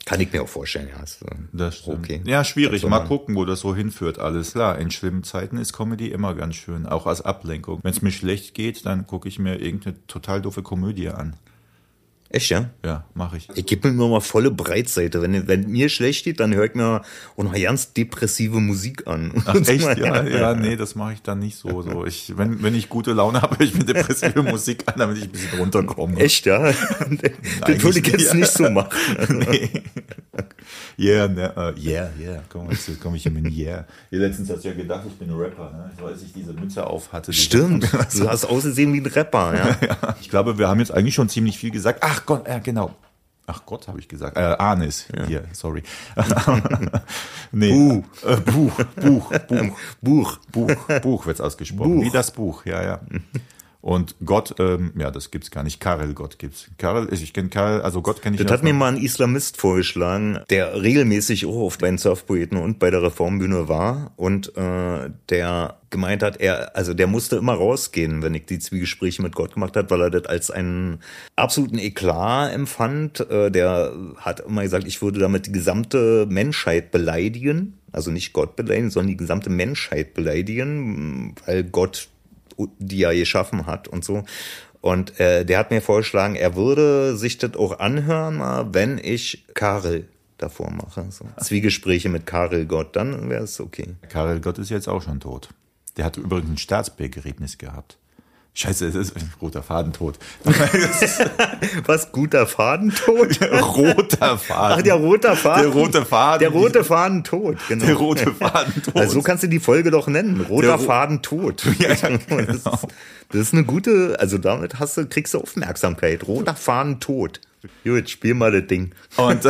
Kann ich mir auch vorstellen, ja. Das stimmt. Okay. Ja, schwierig. Mal gucken, wo das so hinführt. Alles klar. In schlimmen Zeiten ist Comedy immer ganz schön. Auch als Ablenkung. Wenn es mir schlecht geht, dann gucke ich mir irgendeine total doofe Komödie an. Echt, ja? Ja, mache ich. Ich gebe mir nur mal volle Breitseite. Wenn mir schlecht geht, dann höre ich mir auch noch ganz depressive Musik an. Ach, echt? Ja, ja, nee, das mache ich dann nicht so. Wenn ich gute Laune habe, höre ich mir depressive Musik an, damit ich ein bisschen runterkomme. Echt, ja? Das würde ich jetzt nicht so machen. Nee. Yeah. Komm ich in Yeah. Letztens hast du ja gedacht, ich bin ein Rapper, ne? So, als ich diese Mütze auf hatte. Stimmt, du hast ausgesehen wie ein Rapper, ja. Ja. Ich glaube, wir haben jetzt eigentlich schon ziemlich viel gesagt. Ach Gott, ja genau. Ach Gott, habe ich gesagt. Ahne ist hier, sorry. Nee. Buch wird's ausgesprochen. Buch. Wie das Buch, ja. Und Gott, das gibt's gar nicht. Karel Gott gibt's. Gott kenne ich nicht. Das hat mir mal ein Islamist vorgeschlagen, der regelmäßig auch auf den Surfpoeten und bei der Reformbühne war und der gemeint hat, der musste immer rausgehen, wenn ich die Zwiegespräche mit Gott gemacht habe, weil er das als einen absoluten Eklat empfand. Der hat immer gesagt, ich würde damit die gesamte Menschheit beleidigen, also nicht Gott beleidigen, sondern die gesamte Menschheit beleidigen, weil Gott die er geschaffen hat und so. Und der hat mir vorgeschlagen, er würde sich das auch anhören, wenn ich Karel davor mache. So. Zwiegespräche mit Karel Gott, dann wäre es okay. Karel Gott ist jetzt auch schon tot. Der hat übrigens ein Staatsbegräbnis gehabt. Scheiße, es ist ein roter Fadentod. Was, guter Fadentod? Roter Faden. Ach, der rote Faden. Der rote Fadentod, genau. Der rote Fadentod. Also so kannst du die Folge doch nennen. Roter Fadentod. Ja, genau. Das ist eine gute, also damit kriegst du Aufmerksamkeit. Roter Fadentod. Gut, spiel mal das Ding. Und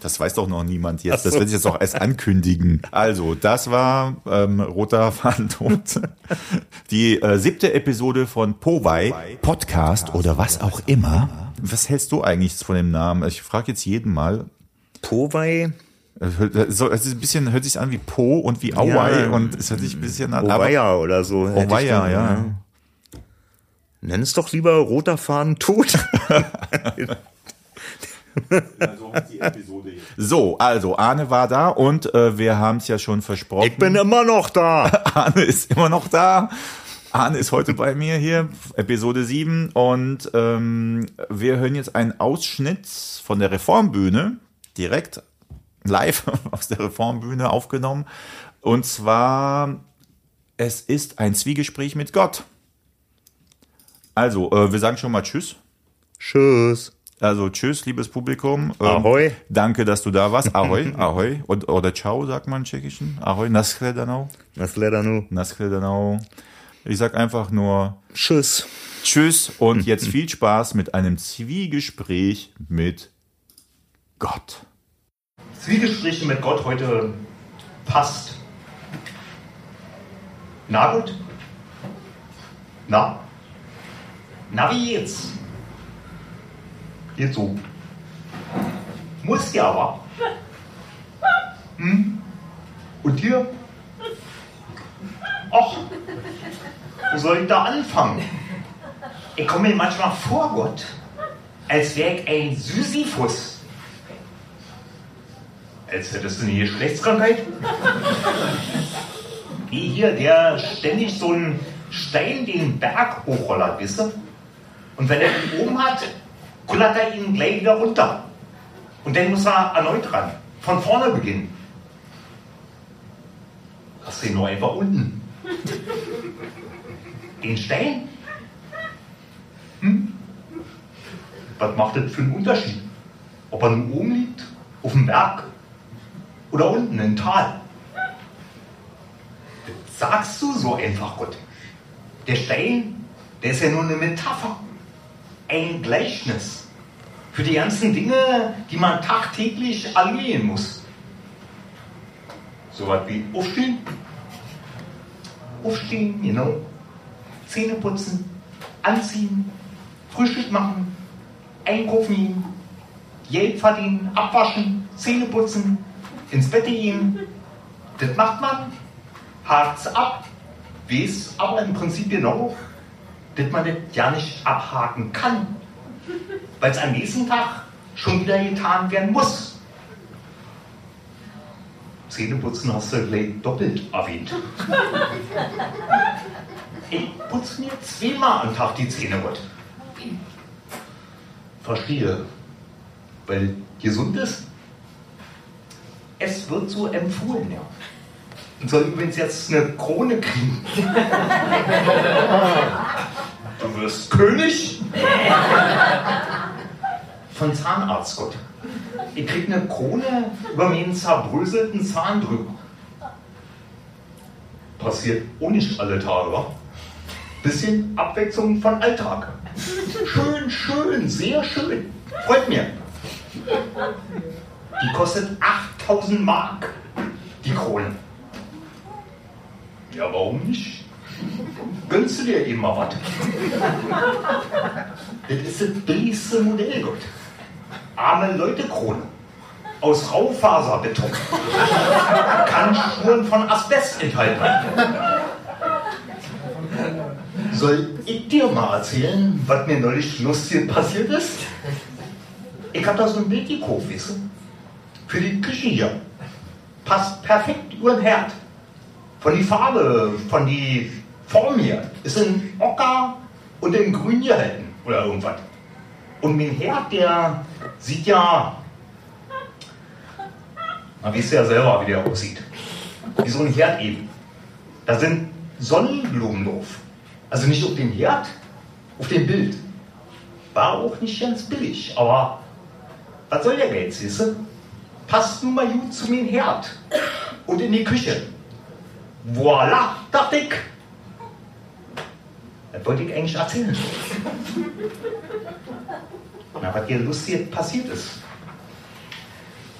das weiß doch noch niemand jetzt. So. Das will ich jetzt auch erst ankündigen. Also, das war Roter Fahnentod. Die 7. Episode von Powai Podcast oder was auch immer. Was hältst du eigentlich von dem Namen? Ich frage jetzt jeden mal. Powai? So, es ist ein bisschen, hört sich an wie Po und wie Auwei ja, und es hört sich ein bisschen an. Oweia oder so. Oweia, ja. Nenn es doch lieber Roter Fahnentod. So, also Ahne war da und wir haben es ja schon versprochen. Ich bin immer noch da. Ahne ist immer noch da. Ahne ist heute bei mir hier, Episode 7. Und wir hören jetzt einen Ausschnitt von der Reformbühne, direkt live aus der Reformbühne aufgenommen. Und zwar, es ist ein Zwiegespräch mit Gott. Also, wir sagen schon mal Tschüss. Tschüss. Also Tschüss, liebes Publikum. Ahoi. Danke, dass du da warst. Ahoi, ahoi. Und, oder Ciao, sagt man im Tschechischen. Ahoi, naschledanou. Naschledanou. Naschledanou. Ich sag einfach nur Tschüss. Tschüss und jetzt viel Spaß mit einem Zwiegespräch mit Gott. Zwiegespräche mit Gott heute passt. Na gut? Na? Na wie jetzt? Geht so. Muss ja aber. Hm? Und hier? Och, wo soll ich da anfangen? Ich komme mir manchmal vor Gott, als wäre ich ein Sisyphus. Als hättest du eine Geschlechtskrankheit? Wie hier, der ständig so einen Stein den Berg hochrollert, wisst ihr? Und wenn er ihn oben hat, kullert er ihn gleich wieder runter. Und dann muss er erneut ran. Von vorne beginnen. Lass den nur einfach unten. Den Stein? Hm? Was macht das für einen Unterschied? Ob er nun oben liegt, auf dem Berg oder unten im Tal? Das sagst du so einfach, Gott. Der Stein, der ist ja nur eine Metapher. Ein Gleichnis für die ganzen Dinge, die man tagtäglich erledigen muss. So was wie aufstehen. Aufstehen, genau. Zähne putzen, anziehen, Frühstück machen, einkaufen gehen, Geld verdienen, abwaschen, Zähne putzen, ins Bett gehen. Das macht man. Harz ab. Weiß aber im Prinzip genau, dass man das ja nicht abhaken kann, weil es am nächsten Tag schon wieder getan werden muss. Zähneputzen hast du gleich doppelt erwähnt. Ich putze mir 2-mal am Tag die Zähne, Gott. Verstehe, weil gesund ist. Es wird so empfohlen, ja. Und soll übrigens jetzt eine Krone kriegen. Du wirst König? Von Zahnarzt, Gott. Ich krieg eine Krone über meinen zerbröselten Zahn drüber. Passiert auch nicht alle Tage, wa? Bisschen Abwechslung von Alltag. Schön, schön, sehr schön. Freut mir. Die kostet 8000 Mark, die Krone. Ja, warum nicht? Gönnst du dir eben mal was? Das ist das billigste Modell, Gott. Arme Leute-Krone. Aus Raufaserbeton. Kann Spuren von Asbest enthalten. Soll ich dir mal erzählen, was mir neulich lustig passiert ist? Ich hab da so ein Bild gekauft, weißt du? Für die Küche hier. Passt perfekt über den Herd. Von die Farbe, von die Form hier, ist in Ocker und in Grün gehalten oder irgendwas. Und mein Herd, der sieht ja, man weiß ja selber, wie der aussieht. Wie so ein Herd eben. Da sind Sonnenblumen drauf. Also nicht auf dem Herd, auf dem Bild. War auch nicht ganz billig, aber was soll der Geld, siehst du? Passt nun mal gut zu meinem Herd und in die Küche. Voila, dachte ich. Das wollte ich eigentlich erzählen. Na, was hier lustig passiert ist.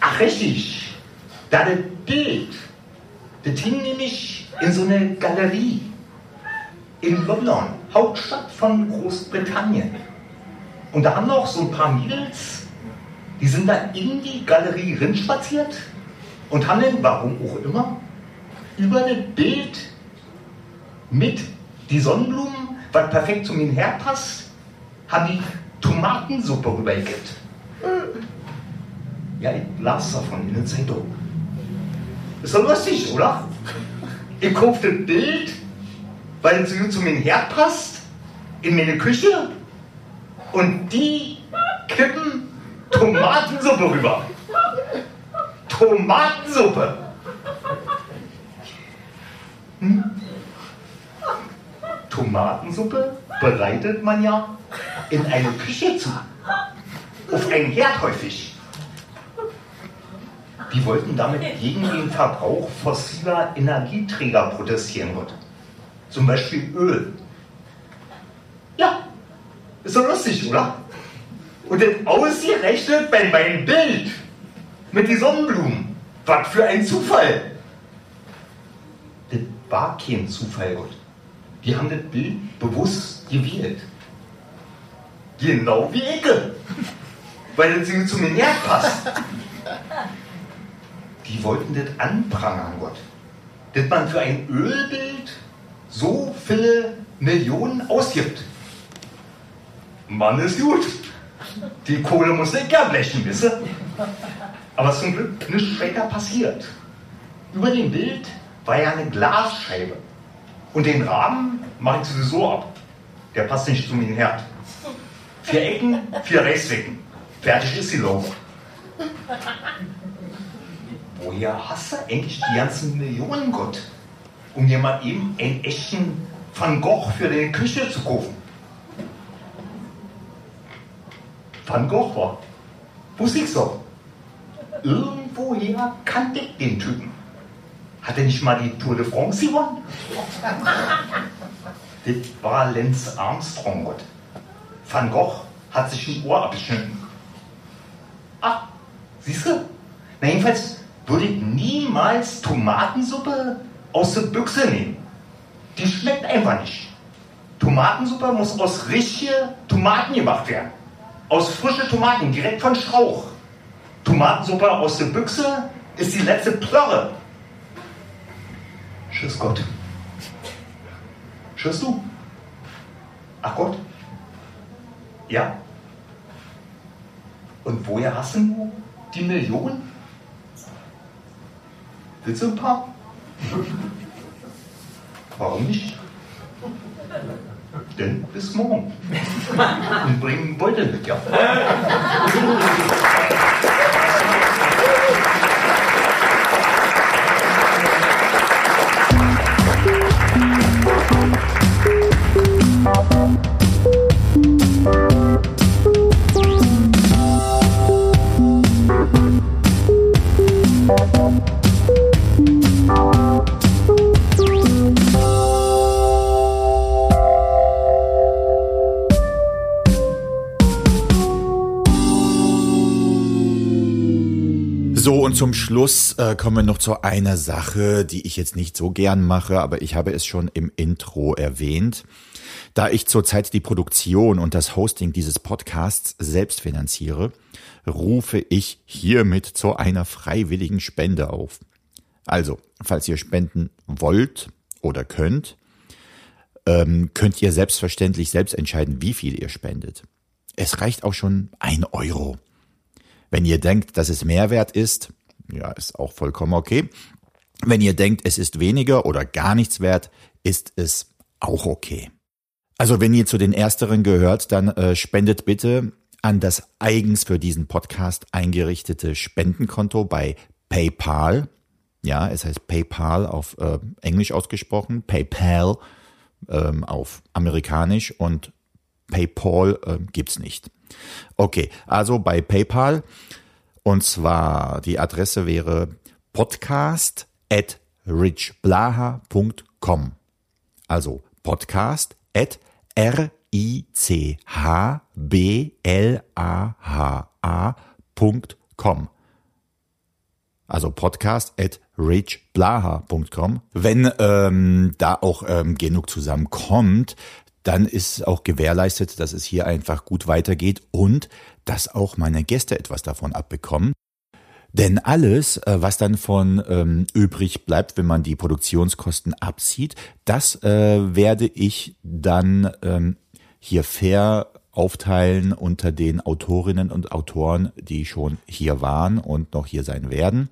Ach richtig, da das Bild, das hing nämlich in so eine Galerie in London, Hauptstadt von Großbritannien. Und da haben noch so ein paar Mädels, die sind da in die Galerie rinspaziert und haben dann, warum auch immer, über das Bild mit die Sonnenblumen, was perfekt zu mir herpasst, haben die Tomatensuppe rübergekippt. Ja, ich las davon in der Zeitung. Ist doch lustig, oder? Ich kaufe das Bild, weil es zu mir herpasst, in meine Küche, und die kippen Tomatensuppe rüber. Tomatensuppe! Hm? Tomatensuppe bereitet man ja in eine Küche zu. Auf einen Herd häufig. Die wollten damit gegen den Verbrauch fossiler Energieträger protestieren. Zum Beispiel Öl. Ja, ist doch lustig, oder? Und dann ausgerechnet bei meinem Bild mit den Sonnenblumen. Was für ein Zufall! Das war kein Zufall, Gott. Die haben das Bild bewusst gewählt. Genau wie Ecke. Weil das zu mir näher passt. Die wollten das anprangern, Gott. Dass man für ein Ölbild so viele Millionen ausgibt. Mann, ist gut. Die Kohle muss nicht gern blechen, wisse. Aber es ist zum Glück nichts weiter passiert. Über dem Bild war ja eine Glasscheibe. Und den Rahmen mache ich sowieso ab. Der passt nicht zu mir her. 4 Ecken, 4 Reißzwecken. Fertig ist die Logo. Woher hast du eigentlich die ganzen Millionen, Gott? Um dir mal eben einen echten Van Gogh für deine Küche zu kaufen. Van Gogh war. Wusste ich's doch. Irgendwoher kannte ich den Typen. Hat er nicht mal die Tour de France gewonnen? Das war Lance Armstrong, Gott. Van Gogh hat sich ein Ohr abgeschnitten. Ach, siehst du? Na jedenfalls würde ich niemals Tomatensuppe aus der Büchse nehmen. Die schmeckt einfach nicht. Tomatensuppe muss aus richtigen Tomaten gemacht werden. Aus frischen Tomaten, direkt von Strauch. Tomatensuppe aus der Büchse ist die letzte Plörre. Tschüss Gott. Tschüss du. Ach Gott. Ja. Und woher hast du die Millionen? Willst du ein paar? Warum nicht? Denn bis morgen. Und bring einen Beutel mit, ja. So, und zum Schluss kommen wir noch zu einer Sache, die ich jetzt nicht so gern mache, aber ich habe es schon im Intro erwähnt. Da ich zurzeit die Produktion und das Hosting dieses Podcasts selbst finanziere, rufe ich hiermit zu einer freiwilligen Spende auf. Also, falls ihr spenden wollt oder könnt, könnt ihr selbstverständlich selbst entscheiden, wie viel ihr spendet. Es reicht auch schon 1 Euro. Wenn ihr denkt, dass es mehr wert ist, ja, ist auch vollkommen okay. Wenn ihr denkt, es ist weniger oder gar nichts wert, ist es auch okay. Also wenn ihr zu den Ersteren gehört, dann spendet bitte an das eigens für diesen Podcast eingerichtete Spendenkonto bei PayPal. Ja, es heißt PayPal auf Englisch ausgesprochen, PayPal auf Amerikanisch und PayPal gibt's nicht. Okay, also bei PayPal, und zwar die Adresse wäre podcast@richblaha.com. Also podcast@ r richblaha.com. Also podcast@richblaha.com. Wenn da auch genug zusammenkommt, dann ist auch gewährleistet, dass es hier einfach gut weitergeht und dass auch meine Gäste etwas davon abbekommen. Denn alles, was dann von übrig bleibt, wenn man die Produktionskosten abzieht, das werde ich dann hier fair aufteilen unter den Autorinnen und Autoren, die schon hier waren und noch hier sein werden.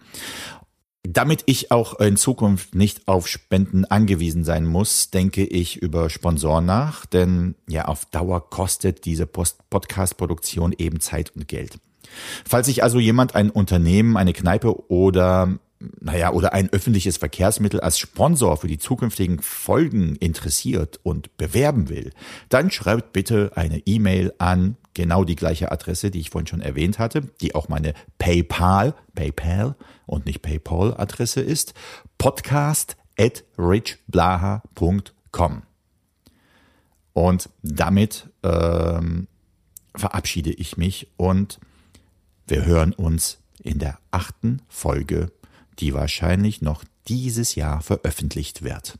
Damit ich auch in Zukunft nicht auf Spenden angewiesen sein muss, denke ich über Sponsoren nach, denn ja, auf Dauer kostet diese Podcast-Produktion eben Zeit und Geld. Falls sich also jemand ein Unternehmen, eine Kneipe oder ein öffentliches Verkehrsmittel als Sponsor für die zukünftigen Folgen interessiert und bewerben will, dann schreibt bitte eine E-Mail an genau die gleiche Adresse, die ich vorhin schon erwähnt hatte, die auch meine PayPal und nicht PayPal-Adresse ist, podcast@richblaha.com. Und damit verabschiede ich mich und wir hören uns in der 8. Folge, die wahrscheinlich noch dieses Jahr veröffentlicht wird.